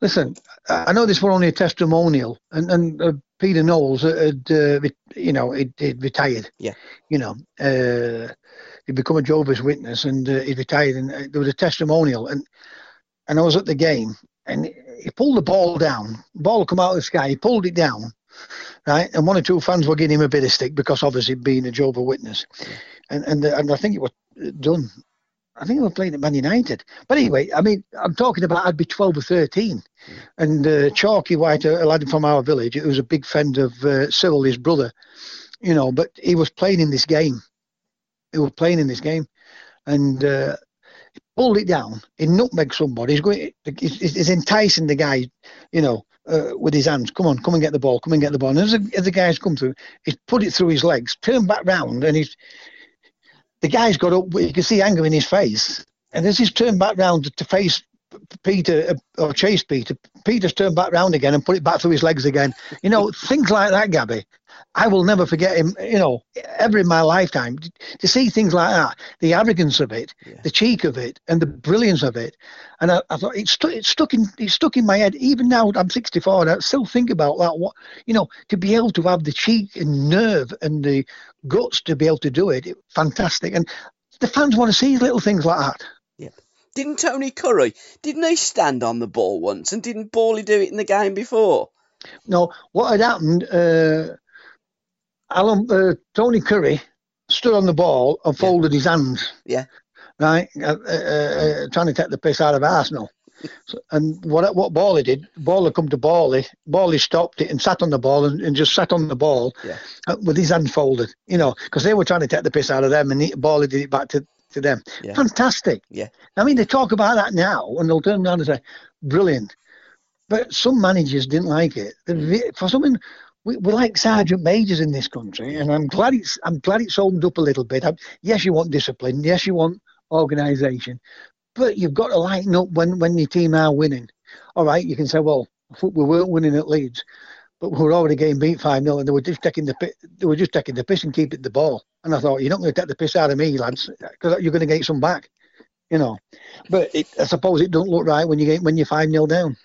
Listen, I know this were only a testimonial, and, and uh, Peter Knowles had, uh, you know, he'd, he'd retired. Yeah. You know, uh, he'd become a Jehovah's Witness, and uh, he'd retired, and uh, there was a testimonial, and and I was at the game, and he pulled the ball down. The ball come out of the sky. He pulled it down, right? And one or two fans were giving him a bit of stick because obviously being a Jehovah's Witness, yeah. and and uh, and I think it was done. I think we were playing at Man United. But anyway, I mean, I'm talking about I'd be twelve or thirteen. Mm. And uh, Chalky White, a lad from our village, who was a big friend of uh, Cyril, his brother, you know, but he was playing in this game. He was playing in this game. And uh, he pulled it down. He nutmegged somebody. He's, going, he's, he's enticing the guy, you know, uh, with his hands. Come on, come and get the ball. Come and get the ball. And as the, as the guy's come through, he's put it through his legs, turned back round, and he's... The guy's got up, you can see anger in his face. And as he's turned back round to face Peter, or chase Peter, Peter's turned back round again and put it back through his legs again. You know, things like that, Gabby. I will never forget him, you know, ever in my lifetime. To see things like that, the arrogance of it, yeah. the cheek of it, and the brilliance of it. And I, I thought, it, stu- it, stuck in, it stuck in my head. Even now, I'm sixty-four, and I still think about that. What, you know, to be able to have the cheek and nerve and the guts to be able to do it, it fantastic. And the fans want to see little things like that. Yep. Didn't Tony Curry, didn't he stand on the ball once? And didn't Bawley do it in the game before? No, what had happened... Uh, Alan, uh, Tony Curry stood on the ball and folded yeah. his hands. Yeah. Right? Uh, uh, uh, trying to take the piss out of Arsenal. So, and what what Bawley did, Bawley come to Bawley, Bawley stopped it and sat on the ball and, and just sat on the ball yeah. uh, with his hands folded, you know, because they were trying to take the piss out of them, and he, Bawley did it back to, to them. Yeah. Fantastic. Yeah. I mean, they talk about that now and they'll turn around and say, brilliant. But some managers didn't like it. They, for something... We, we like sergeant majors in this country, and I'm glad it's I'm glad it's opened up a little bit. I'm, yes, you want discipline. Yes, you want organisation, but you've got to lighten up when, when your team are winning. All right, you can say, well, we weren't winning at Leeds, but we were already getting beat five nil, and they were just taking the they were just taking the piss and keeping the ball. And I thought, you're not going to take the piss out of me, lads, because you're going to get some back, you know. But it, I suppose it don't look right when you get when you're five nil down.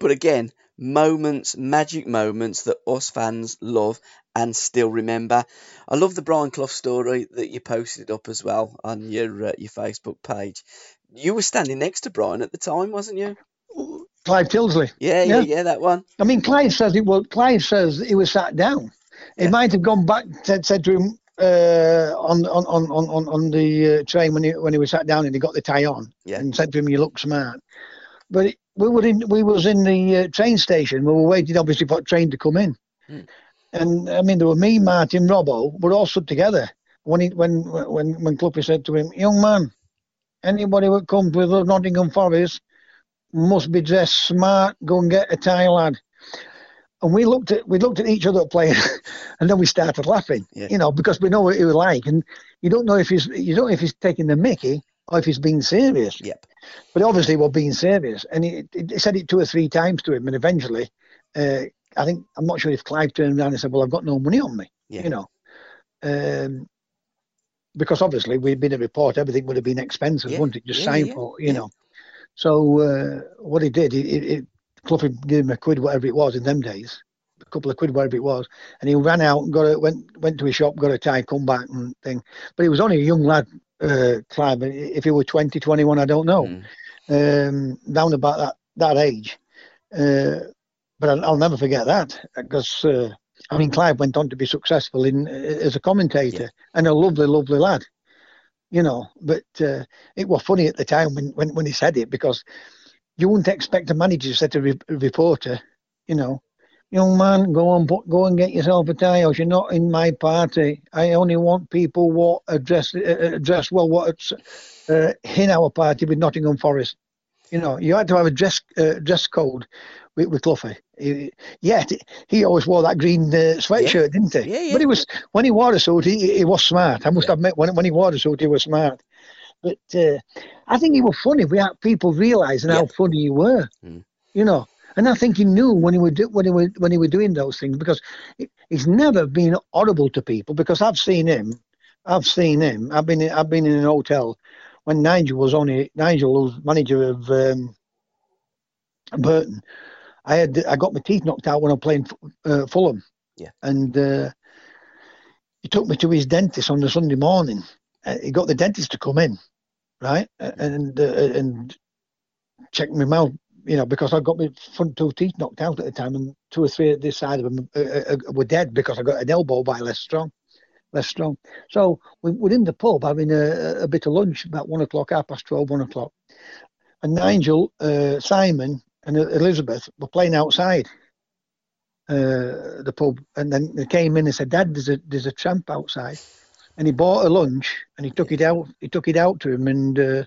But again. Moments, magic moments that us fans love and still remember. I love the Brian Clough story that you posted up as well on your uh, your Facebook page. You were standing next to Brian at the time, wasn't you? Clive Tilsley. Yeah, yeah, yeah, yeah that one. I mean, Clive says it was. Clive says he was sat down. He yeah. might have gone back said, said to him uh, on, on on on on the uh, train when he when he was sat down and he got the tie on yeah. and said to him, "You look smart," but. It, We were in. We was in the uh, train station. We were waiting, obviously, for a train to come in. Mm. And I mean, there were me, Martin, Robbo. We're all stood together. When he, when when when Cluffy said to him, "Young man, anybody that comes with Nottingham Forest must be dressed smart. Go and get a tie, lad." And we looked at we looked at each other playing, and then we started laughing. Yeah. You know, because we know what he was like, and you don't know if he's you don't know if he's taking the mickey or if he's being serious. Yep. But obviously we're being serious, and he, he said it two or three times to him, and eventually, uh, I think, I'm not sure if Clive turned around and said, well, I've got no money on me, yeah. you know, um, because obviously we'd been a report, everything would have been expensive, yeah. wouldn't it, just yeah, sign yeah. for, you yeah. know. So uh, what he did, he, he, Cluffy gave him a quid, whatever it was in them days, a couple of quid, whatever it was, and he ran out, and got a, went, went to his shop, got a tie, come back and thing, but he was only a young lad, Uh, Clive, if he were twenty, twenty-one, I don't know, mm. um, down about that, that age. Uh, but I'll, I'll never forget that, because uh, I mean, Clive went on to be successful in as a commentator yeah. and a lovely, lovely lad, you know. But uh, it was funny at the time when, when, when he said it, because you wouldn't expect a manager to say to a, re- a reporter, you know, young man, go on, go and get yourself a tie, or you're not in my party. I only want people what address address well what's uh, in our party with Nottingham Forest. You know, you had to have a dress uh, dress code with, with Cluffy. He, yet he always wore that green uh, sweatshirt, yeah. didn't he? Yeah, yeah. But he was when he wore a suit, he, he was smart. I must yeah. admit, when when he wore a suit, he was smart. But uh, I think he was funny. We had people realising yeah. how funny he were. Mm. You know. And I think he knew when he would do, when he would, when he were doing those things, because it, he's never been audible to people. Because I've seen him, I've seen him. I've been I've been in an hotel when Nigel was on it. Nigel was manager of um, Burton. I had I got my teeth knocked out when I was playing uh, Fulham. Yeah, and uh, he took me to his dentist on the Sunday morning. Uh, he got the dentist to come in, right, and uh, and check my mouth, you know, because I got my front two teeth knocked out at the time, and two or three at this side of them uh, were dead because I got an elbow by Les Strong. Les Strong. So we were in the pub having a, a bit of lunch about one o'clock, half past twelve, one o'clock, and Nigel, uh, Simon, and Elizabeth were playing outside. Uh, the pub, and then they came in and said, "Dad, there's a there's a tramp outside," and he bought a lunch and he took it out. He took it out to him, and uh,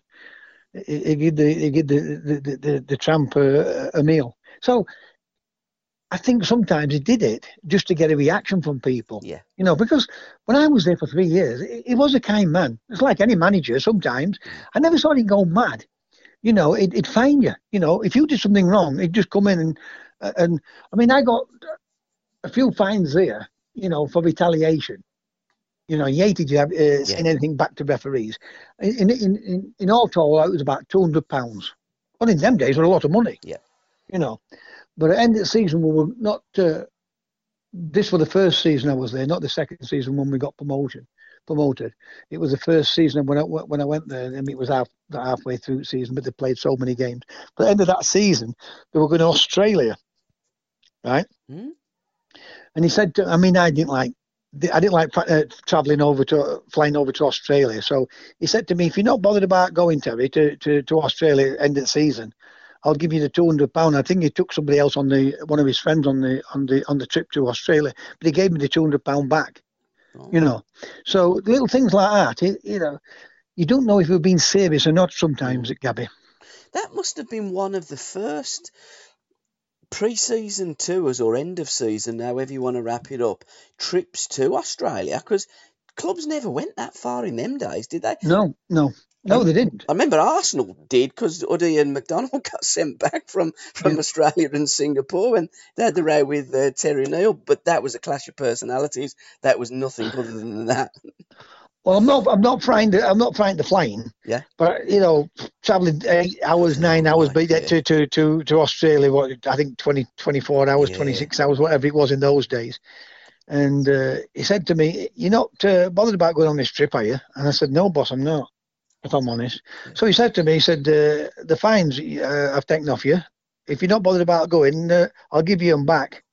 he, he gave the he gave the the, the, the tramp a, a meal. So I think sometimes he did it just to get a reaction from people. Yeah, you know, because when I was there for three years, he was a kind man. It's like any manager. Sometimes I never saw him go mad. You know, it, it'd find you. You know, if you did something wrong, it'd just come in and. And I mean, I got a few fines there, you know, for retaliation. You know, he hated you uh, saying yeah. anything back to referees. In in in, in all told, it was about two hundred pounds. Well, in them days, it was a lot of money. Yeah, you know. But at the end of the season, we were not. Uh, this was the first season I was there, not the second season when we got promotion. Promoted. It was the first season when I when I went there. I mean, it was half, halfway through the season, but they played so many games. But at the end of that season, they were going to Australia. Right, mm. And he said, to, I mean, I didn't like, I didn't like uh, traveling over to, uh, flying over to Australia. So he said to me, if you're not bothered about going, Terry, to, to, to Australia end of the season, I'll give you the two hundred pound. I think he took somebody else on the one of his friends on the on the on the trip to Australia, but he gave me the two hundred pound back. Oh. You know, so little things like that. It, you know, you don't know if you've been serious or not sometimes at Gabby. That must have been one of the first pre-season tours or end of season, however you want to wrap it up, trips to Australia, because clubs never went that far in them days, did they? No, no, no, um, they didn't. I remember Arsenal did, because Uddy and McDonald got sent back from, from yeah. Australia and Singapore, and they had the row with uh, Terry Neal, but that was a clash of personalities. That was nothing other than that. Well, I'm not. I'm not trying to. I'm not trying to flying. Yeah. But you know, traveling eight hours, nine hours, but yeah. to to to to Australia. What I think twenty, twenty-four hours, yeah. twenty-six hours, whatever it was in those days. And uh, he said to me, "You're not uh, bothered about going on this trip, are you?" And I said, "No, boss, I'm not. If I'm honest." Yeah. So he said to me, he said, uh, "The fines uh, I've taken off you. If you're not bothered about going, uh, I'll give you them back."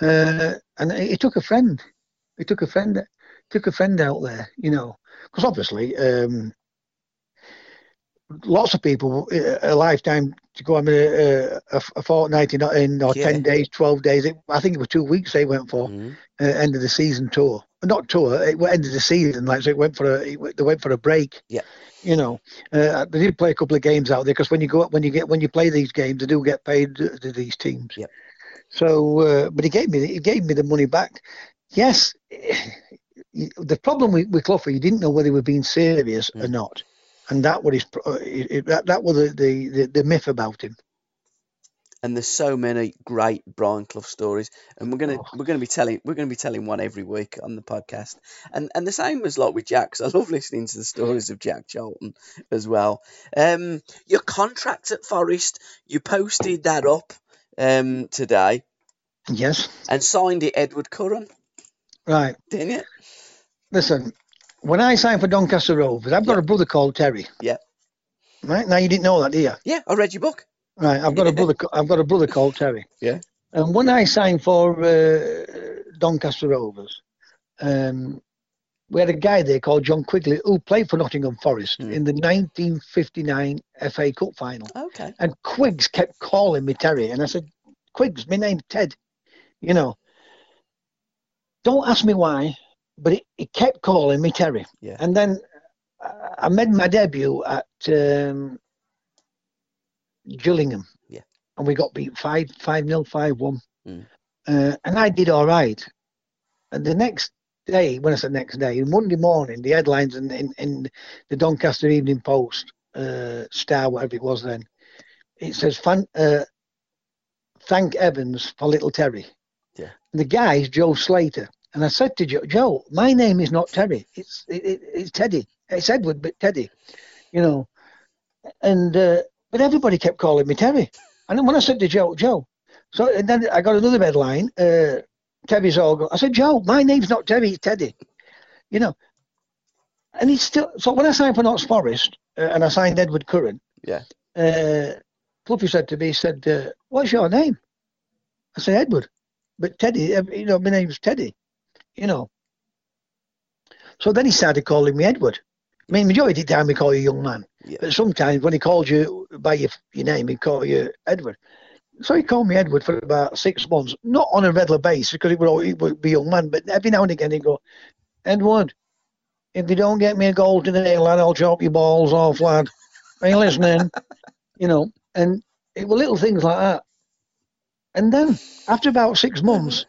Uh, and he took a friend. He took a friend. Took a friend out there, you know, because obviously um, lots of people a lifetime to go on a, a, a fortnight in, in or yeah. ten days, twelve days. It, I think it was two weeks they went for mm-hmm. uh, end of the season tour, not tour. It went end of the season, like so. It went for a it, they went for a break. Yeah, you know, uh, they did play a couple of games out there because when you go up, when you get when you play these games, they do get paid to these teams. Yeah. So, uh, but he gave me he gave me the money back. Yes. The problem with, with Clough, you didn't know whether he were being serious mm. or not, and that was his, it, that, that was the, the, the, the myth about him. And there's so many great Brian Clough stories, and we're gonna oh. we're gonna be telling we're gonna be telling one every week on the podcast, and and the same as like with Jack. So I love listening to the stories of Jack Charlton as well. Um, your contract at Forest, you posted that up um today. Yes, and signed it Edward Curran. Right, didn't it? Listen, when I signed for Doncaster Rovers, I've got yeah. a brother called Terry. Yeah. Right? Now you didn't know that, did you? Yeah, I read your book. Right, I've got a brother. I've got a brother called Terry. Yeah. And when I signed for uh, Doncaster Rovers, um, we had a guy there called John Quigley who played for Nottingham Forest mm. in the nineteen fifty-nine F A Cup final. Okay. And Quiggs kept calling me Terry, and I said, "Quiggs, my name's Ted," you know. Don't ask me why. But it, it kept calling me Terry. Yeah. And then I made my debut at um, Gillingham. Yeah. And we got beat five, five nil, five one. Mm. Uh, and I did all right. And the next day, when I said next day, Monday morning, the headlines in, in, in the Doncaster Evening Post, uh, Star, whatever it was then, it says fan, uh, thank heavens for little Terry. Yeah. And the guy's Joe Slater. And I said to Joe, Joe, my name is not Terry. It's it, it, it's Teddy. It's Edward, but Teddy. You know. And uh, but everybody kept calling me Terry. And then when I said to Joe, Joe. So and then I got another headline. Uh, Terry's all gone. I said, Joe, my name's not Terry. It's Teddy. You know. And he's still. So when I signed for Notts Forest uh, and I signed Edward Curran. Yeah. Uh, Fluffy said to me, he said, uh, what's your name? I said, Edward. But Teddy, you know, my name's Teddy, you know. So then he started calling me Edward. I mean, majority of the time he call you young man. Yeah. But sometimes when he called you by your, your name, he'd call you Edward. So he called me Edward for about six months, not on a regular basis because it would, always, it would be young man, but every now and again he'd go, Edward, if you don't get me a goal today, lad, I'll chop your balls off, lad. Are you listening? You know, and it were little things like that. And then, after about six months,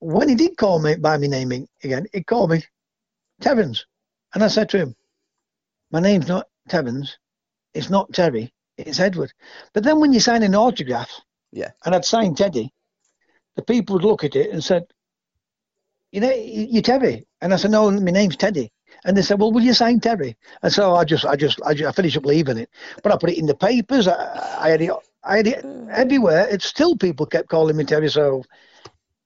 when he did call me by my name again, he called me Terrence. And I said to him, my name's not Terrence, it's not Terry, it's Edward. But then when you sign an autograph, yeah, and I'd signed Teddy, the people would look at it and said, you know, you're Terry. And I said, no, my name's Teddy. And they said, well, will you sign Terry? And so I just, I just, I, just, I finished up leaving it. But I put it in the papers. I, I had it, I had it everywhere. It's still people kept calling me Terry. So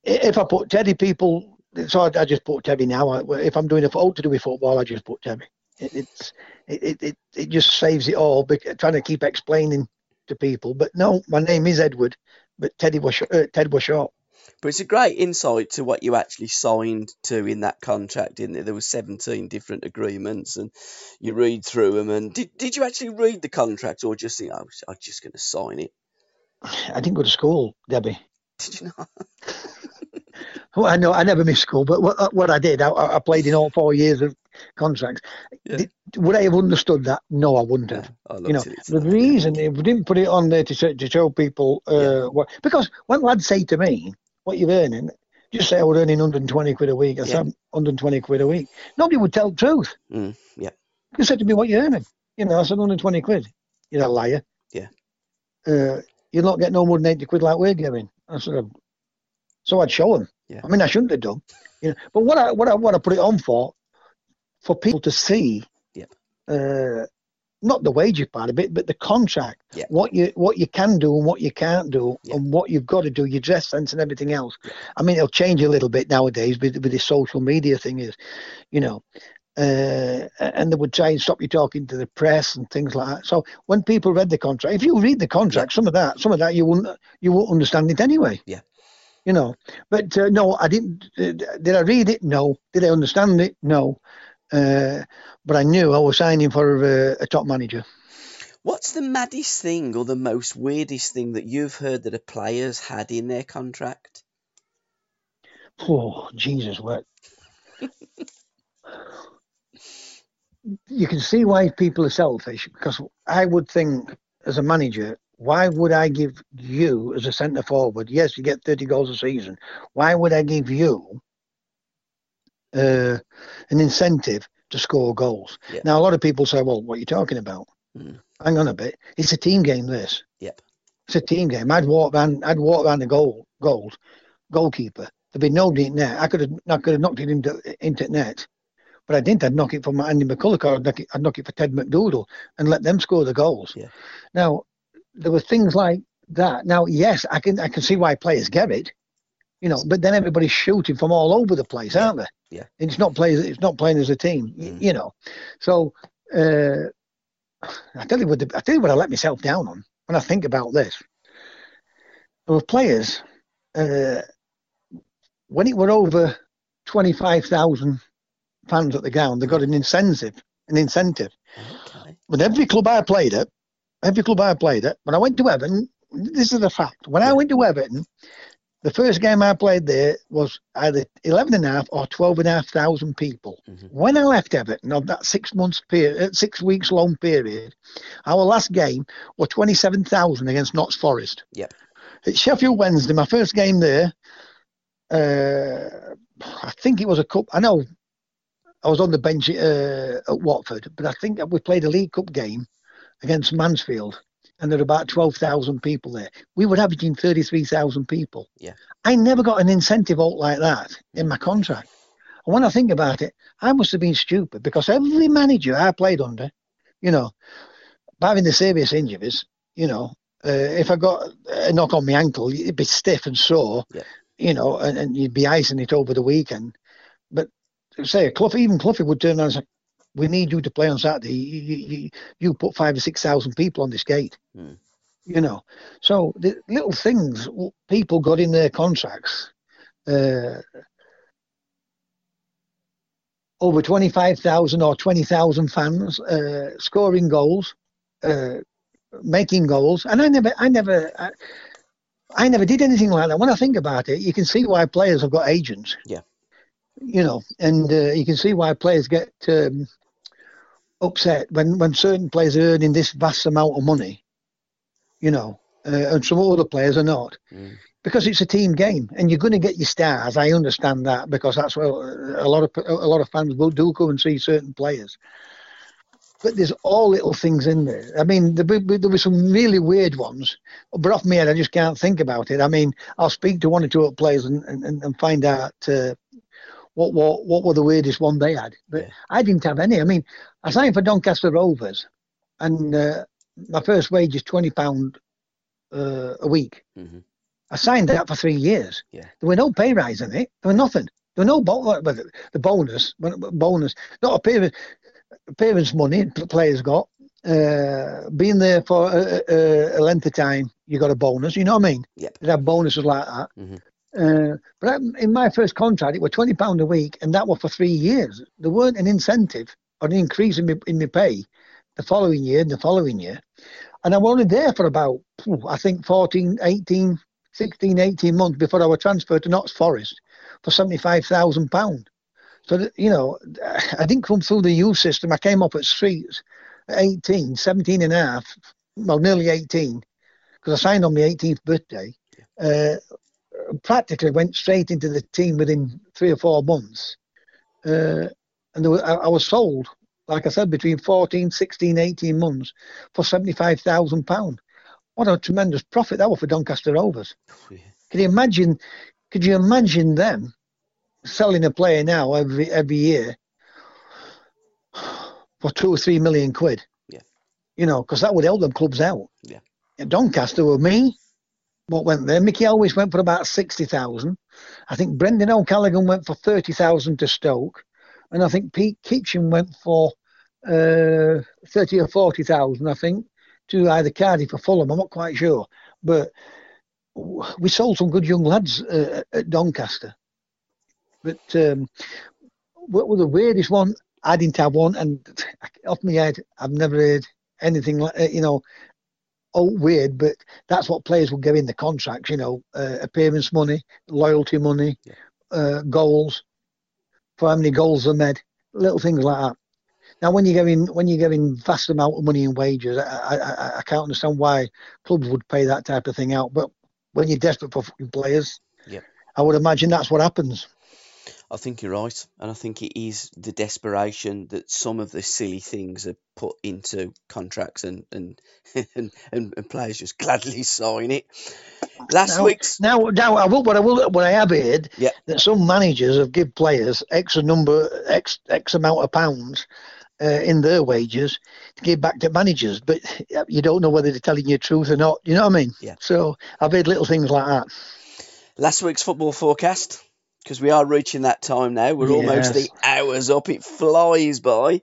if I put Teddy, people, so I, I just put Terry now. I, if I'm doing a photo to do with football, I just put Terry. It, it's, it, it, it just saves it all. Because, trying to keep explaining to people, but no, my name is Edward, but Teddy was uh, Ted was short. But it's a great insight to what you actually signed to in that contract, isn't it? There were seventeen different agreements, and you read through them. And did did you actually read the contract, or just think, oh, I'm just going to sign it? I didn't go to school, Debbie. Did you not? Well, I know I never missed school, but what, what I did, I, I played in all four years of contracts. Yeah. Did, would I have understood that? No, I wouldn't have. Yeah, I you know, the that, reason yeah. They didn't put it on there to to show people uh, yeah. what, because when lads say to me, what you're earning, just say I was earning one hundred twenty quid a week. I yeah. said one hundred twenty quid a week. Nobody would tell the truth. Mm, yeah. You said to me, what you're earning? You know, I said one hundred twenty quid. You're a liar. Yeah. Uh, you'll not get no more than eighty quid like we're giving. I said, so I'd show them. Yeah. I mean, I shouldn't have done. You know, but what I what I what I put it on for, for people to see. Yeah. Uh, not the wages part of it, but the contract, yeah. what you what you can do and what you can't do, yeah. and what you've got to do, your dress sense and everything else. Yeah. I mean, it'll change a little bit nowadays with, with this social media thing is, you know, uh, and they would try and stop you talking to the press and things like that. So when people read the contract, if you read the contract, yeah. some of that, some of that you wouldn't you won't understand it anyway. Yeah. You know, but uh, no, I didn't. Uh, did I read it? No. Did I understand it? No. Uh, but I knew I was signing for a, a top manager. What's the maddest thing or the most weirdest thing that you've heard that a player's had in their contract? Oh, Jesus, what? You can see why people are selfish, because I would think as a manager, why would I give you as a centre forward? Yes, you get thirty goals a season. Why would I give you Uh, an incentive to score goals? Yep. Now, a lot of people say, well, what are you talking about? Mm. Hang on a bit. It's a team game, this. Yep. It's a team game. I'd walk around, I'd walk around the goal, goals, goalkeeper. There'd be no deep net. I could have I could have knocked it into, into net, but I didn't. I'd knock it for my Andy McCulloch, or I'd knock it, I'd knock it for Ted McDoodle and let them score the goals. Yeah. Now, there were things like that. Now, yes, I can I can see why players get it. You know, but then everybody's shooting from all over the place, aren't they? Yeah. And it's not playing. It's not playing as a team. Mm. You know, so uh, I tell you what. I tell you what. I let myself down on when I think about this. There were players uh, when it were over twenty-five thousand fans at the ground. They got an incentive. An incentive. Okay. But every club I played at, every club I played at, when I went to Everton, this is a fact. When yeah. I went to Everton. The first game I played there was either eleven and a half or twelve and a half thousand people. Mm-hmm. When I left Everton, of that six months period, six weeks long period, our last game was twenty-seven thousand against Notts Forest. Yep. At Sheffield Wednesday, my first game there, uh, I think it was a cup. I know I was on the bench uh, at Watford, but I think we played a League Cup game against Mansfield. and there were about twelve thousand people there. We were averaging thirty-three thousand people. Yeah. I never got an incentive out like that in my contract. And when I think about it, I must have been stupid, because every manager I played under, you know, having the serious injuries, you know, uh, if I got a knock on my ankle, it'd be stiff and sore, yeah. you know, and, and you'd be icing it over the weekend. But say, Clough, even Cloughie would turn around and say, we need you to play on Saturday. You, you, you put five or six thousand people on this gate, mm. you know. So the little things people got in their contracts. Uh, over twenty-five thousand or twenty thousand fans, uh, scoring goals, uh, making goals, and I never, I never, I, I never did anything like that. When I think about it, you can see why players have got agents. Yeah. You know, and uh, you can see why players get um, upset when, when certain players are earning this vast amount of money, you know, uh, and some other players are not. Mm. Because it's a team game, and you're going to get your stars. I understand that, because that's what a lot of a lot of fans will do, come and see certain players. But there's all little things in there. I mean, there, there were some really weird ones, but off my head, I just can't think about it. I mean, I'll speak to one or two other players and, and, and find out... Uh, What, what what were the weirdest one they had? But yeah. I didn't have any. I mean, I signed for Doncaster Rovers, and uh, my first wage is twenty pounds uh, a week. Mm-hmm. I signed that for three years. Yeah. There were no pay rise in it. There were nothing. There were no bo- the bonus, bonus, not appearance, appearance money the players got. Uh, being there for a, a, a length of time, you got a bonus. You know what I mean? Yep. They have bonuses like that. Mm-hmm. Uh, but in my first contract, it was twenty pounds a week, and that was for three years. There weren't an incentive or an increase in my, in my pay the following year and the following year. And I was only there for about, I think, fourteen, eighteen, sixteen, eighteen months before I was transferred to Notts Forest for seventy-five thousand pounds. So, that, you know, I didn't come through the youth system. I came up at streets at eighteen, seventeen and a half, well, nearly eighteen, because I signed on my eighteenth birthday. Uh, practically went straight into the team within three or four months. Uh, and there were, I, I was sold, like I said, between fourteen, sixteen, eighteen months for seventy-five thousand pounds. What a tremendous profit that was for Doncaster Rovers. Yeah. Can you imagine, could you imagine them selling a player now every every year for two or three million quid? Yeah. You know, because that would help them clubs out. Yeah. And Doncaster were me. What went there? Mickey Always went for about sixty thousand. I think Brendan O'Callaghan went for thirty thousand to Stoke, and I think Pete Kitchen went for uh, thirty or forty thousand. I think to either Cardiff or Fulham. I'm not quite sure, but we sold some good young lads uh, at Doncaster. But um, what was the weirdest one? I didn't have one, and off my head, I've never heard anything like you know. Oh, weird, but that's what players will get in the contracts, you know, uh, appearance money, loyalty money, yeah. uh, goals, for how many goals are made, little things like that. Now, when you're giving when you're giving vast amount of money in wages, I, I I can't understand why clubs would pay that type of thing out. But when you're desperate for fucking players, yeah, I would imagine that's what happens. I think you're right, and I think it is the desperation that some of the silly things are put into contracts, and and and, and players just gladly sign it. Last now, week's now, now I will, but I will, but I have heard yeah. that some managers have give players X a number, X X amount of pounds uh, in their wages to give back to managers, but you don't know whether they're telling you the truth or not. You know what I mean? Yeah. So I've heard little things like that. Last week's football forecast. Because we are reaching that time now. We're almost yes. the hours up. It flies by.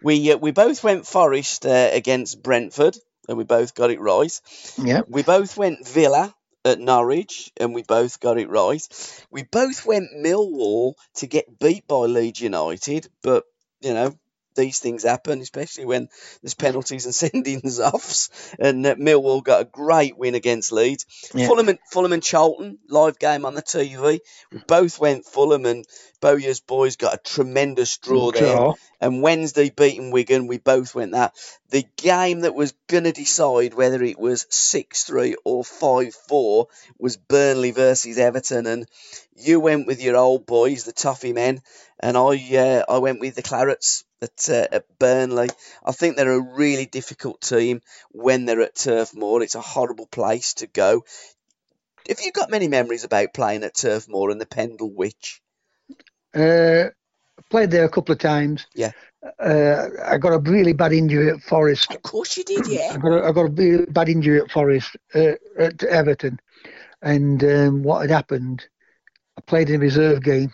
We uh, we both went Forest uh, against Brentford, and we both got it right. Yep. We both went Villa at Norwich, and we both got it right. We both went Millwall to get beat by Leeds United, but, you know, these things happen, especially when there's penalties and sendings offs. And uh, Millwall got a great win against Leeds. Yeah. Fulham, and, Fulham and Charlton, live game on the T V. We both went Fulham, and Bowyer's boys got a tremendous draw okay. there. And Wednesday beating Wigan, we both went that. The game that was going to decide whether it was six three or five four was Burnley versus Everton. And you went with your old boys, the Toffee men, and I, uh, I went with the Clarets. at, uh, at Burnley. I think they're a really difficult team when they're at Turf Moor. It's a horrible place to go. Have you got many memories about playing at Turf Moor and the Pendle Witch? Uh, played there a couple of times. Yeah. Uh, I got a really bad injury at Forest. Of course you did, yeah. I got a, I got a really bad injury at Forest, uh, at Everton. And um, what had happened, I played in a reserve game.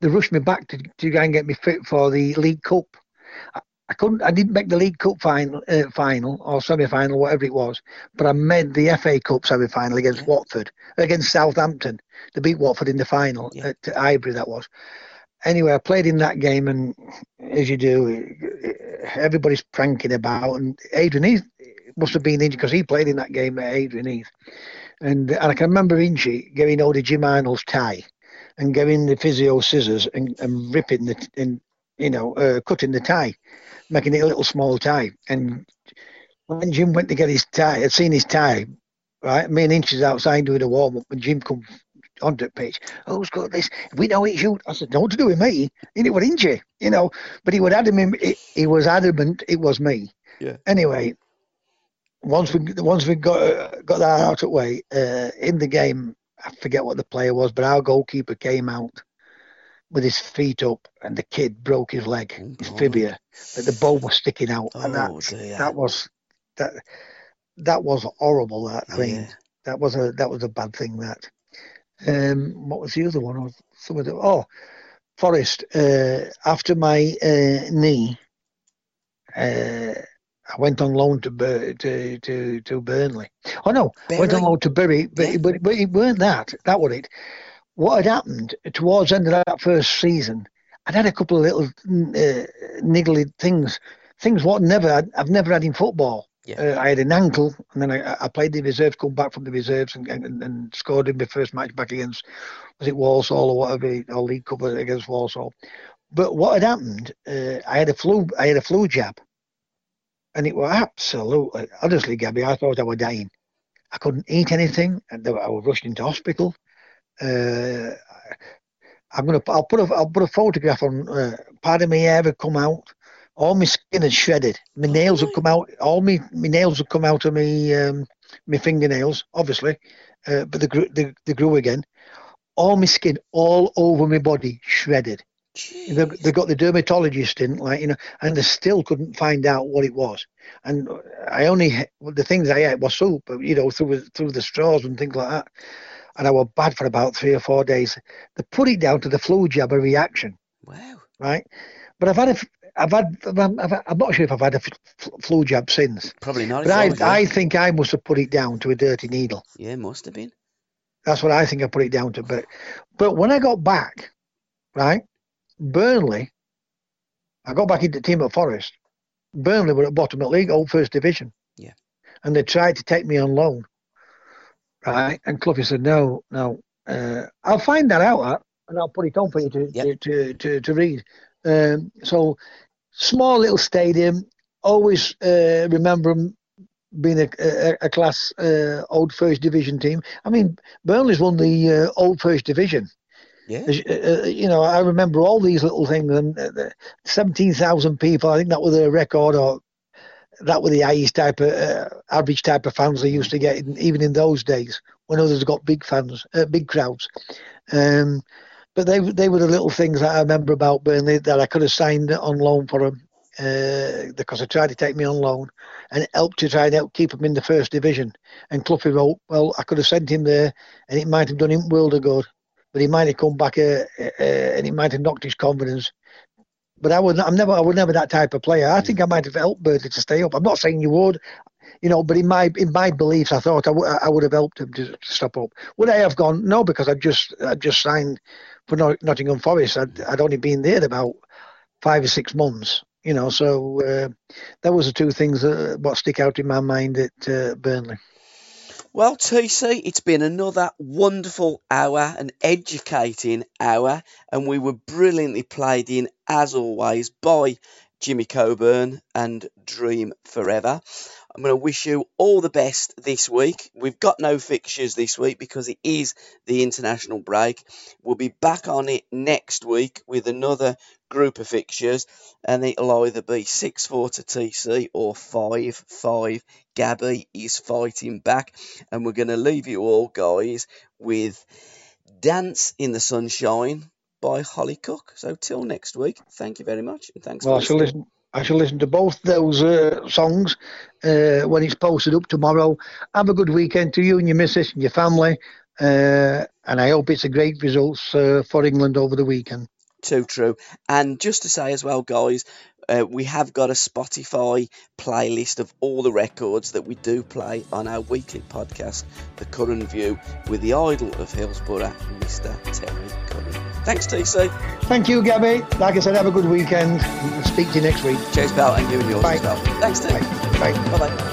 They rushed me back to, to go and get me fit for the League Cup. I, I couldn't. I didn't make the League Cup final, uh, final or semi-final, whatever it was. But I made the F A Cup semi-final against yeah. Watford, against Southampton. They beat Watford in the final yeah. at Highbury. That was. Anyway, I played in that game, and as you do, everybody's pranking about. And Adrian Heath must have been injured because he played in that game at Adrian Heath. And and I can remember Inchie getting hold of Jim Arnold's tie and getting the physio scissors and, and ripping the and you know uh, cutting the tie, making it a little small tie. And when Jim went to get his tie, I'd seen his tie, right? Me and Inchie's outside doing a warm up, and Jim come onto the pitch. Oh, who's got this? We know it's you. I said, no, to do with me. And it was Inchie, you know. But he was adamant. He was adamant. It was me. Yeah. Anyway. Once we once we got uh, got that out of the way, uh, in the game, I forget what the player was, but our goalkeeper came out with his feet up, and the kid broke his leg, oh, his fibula, but the bone was sticking out, oh, and that dear. that was that that was horrible. That I mean, yeah. that was a that was a bad thing. That um, what was the other one? Or some of the oh, Forest. Uh, after my uh, knee. Uh, I went on loan to Bur- to, to to Burnley. Oh no, Bury? I went on loan to Bury, but, yeah. it, but, it, but it weren't that. That was it. What had happened towards the end of that first season, I'd had a couple of little uh, niggly things, things what never I'd, I've never had in football. Yeah. Uh, I had an ankle, and then I, I played the reserves, come back from the reserves, and, and, and scored in my first match back against, was it Walsall or whatever, or League Cup against Walsall. But what had happened, uh, I had a flu, I had a flu jab. And it was absolutely, honestly, Gabby, I thought I was dying. I couldn't eat anything, and I was rushed into hospital. Uh, I'm gonna, I'll put a, I'll put a photograph on. Uh, part of my hair had come out, all my skin had shredded, my nails had come out, all my, my nails had come out of me, um, my fingernails, obviously, uh, but they grew, they, they grew again. All my skin, all over my body, shredded. They, they got the dermatologist in, like you know, and they still couldn't find out what it was. And I only the things I ate was soup, you know, through through the straws and things like that. And I was bad for about three or four days. They put it down to the flu jab, a reaction. Wow. Right. But I've had a, I've had, I've had, I've had I'm not sure if I've had a flu jab since. Probably not. But I, well, I think I must have put it down to a dirty needle. Yeah, must have been. That's what I think I put it down to. But but when I got back, right. Burnley, I got back into the team at Forest. Burnley were at bottom of the league, old First Division. Yeah. And they tried to take me on loan. Right. And Cluffy said, no, no. Uh, I'll find that out, and I'll put it on for you to, yep. to, to, to read. Um, so, small little stadium. Always uh, remember them being a, a, a class uh, old First Division team. I mean, Burnley's won the uh, old First Division. Yeah, uh, you know, I remember all these little things, and uh, seventeen thousand people. I think that was their record, or that were the highest type of uh, average type of fans they used to get, in, even in those days when others got big fans, uh, big crowds. Um, but they they were the little things that I remember about Burnley that I could have signed on loan for them uh, because they tried to take me on loan and helped to try and help keep them in the First Division. And Cluffy wrote, "Well, I could have sent him there, and it might have done him world of good." But he might have come back, uh, uh, and he might have knocked his confidence. But I would, I'm never, I was never that type of player. I think I might have helped Burnley to stay up. I'm not saying you would, you know. But in my, in my beliefs, I thought I, w- I would have helped him to, to step up. Would I have gone? No, because I just, I just signed for Not- Nottingham Forest. I'd, I'd only been there about five or six months, you know. So uh, that was the two things that what stick out in my mind at uh, Burnley. Well, T C, it's been another wonderful hour, an educating hour, and we were brilliantly played in, as always, by Jimmy Coburn and Dream Forever. I'm going to wish you all the best this week. We've got no fixtures this week because it is the international break. We'll be back on it next week with another group of fixtures, and it'll either be six four to T C or five five. Gabby is fighting back, and we're going to leave you all, guys, with Dance in the Sunshine by Holly Cook. So till next week, thank you very much, and thanks well, for listening. I shall listen. I shall listen to both those uh, songs uh, when it's posted up tomorrow. Have a good weekend to you and your missus and your family, uh, and I hope it's a great results uh, for England over the weekend. So true. And just to say as well, guys, uh, we have got a Spotify playlist of all the records that we do play on our weekly podcast, The Curran View, with the idol of Hillsborough, Mister Terry Curran. Thanks, T C. Thank you, Gabby. Like I said, have a good weekend. We'll speak to you next week. Cheers, pal, and you and yours as well. Thanks, T. Bye. Bye. Bye-bye.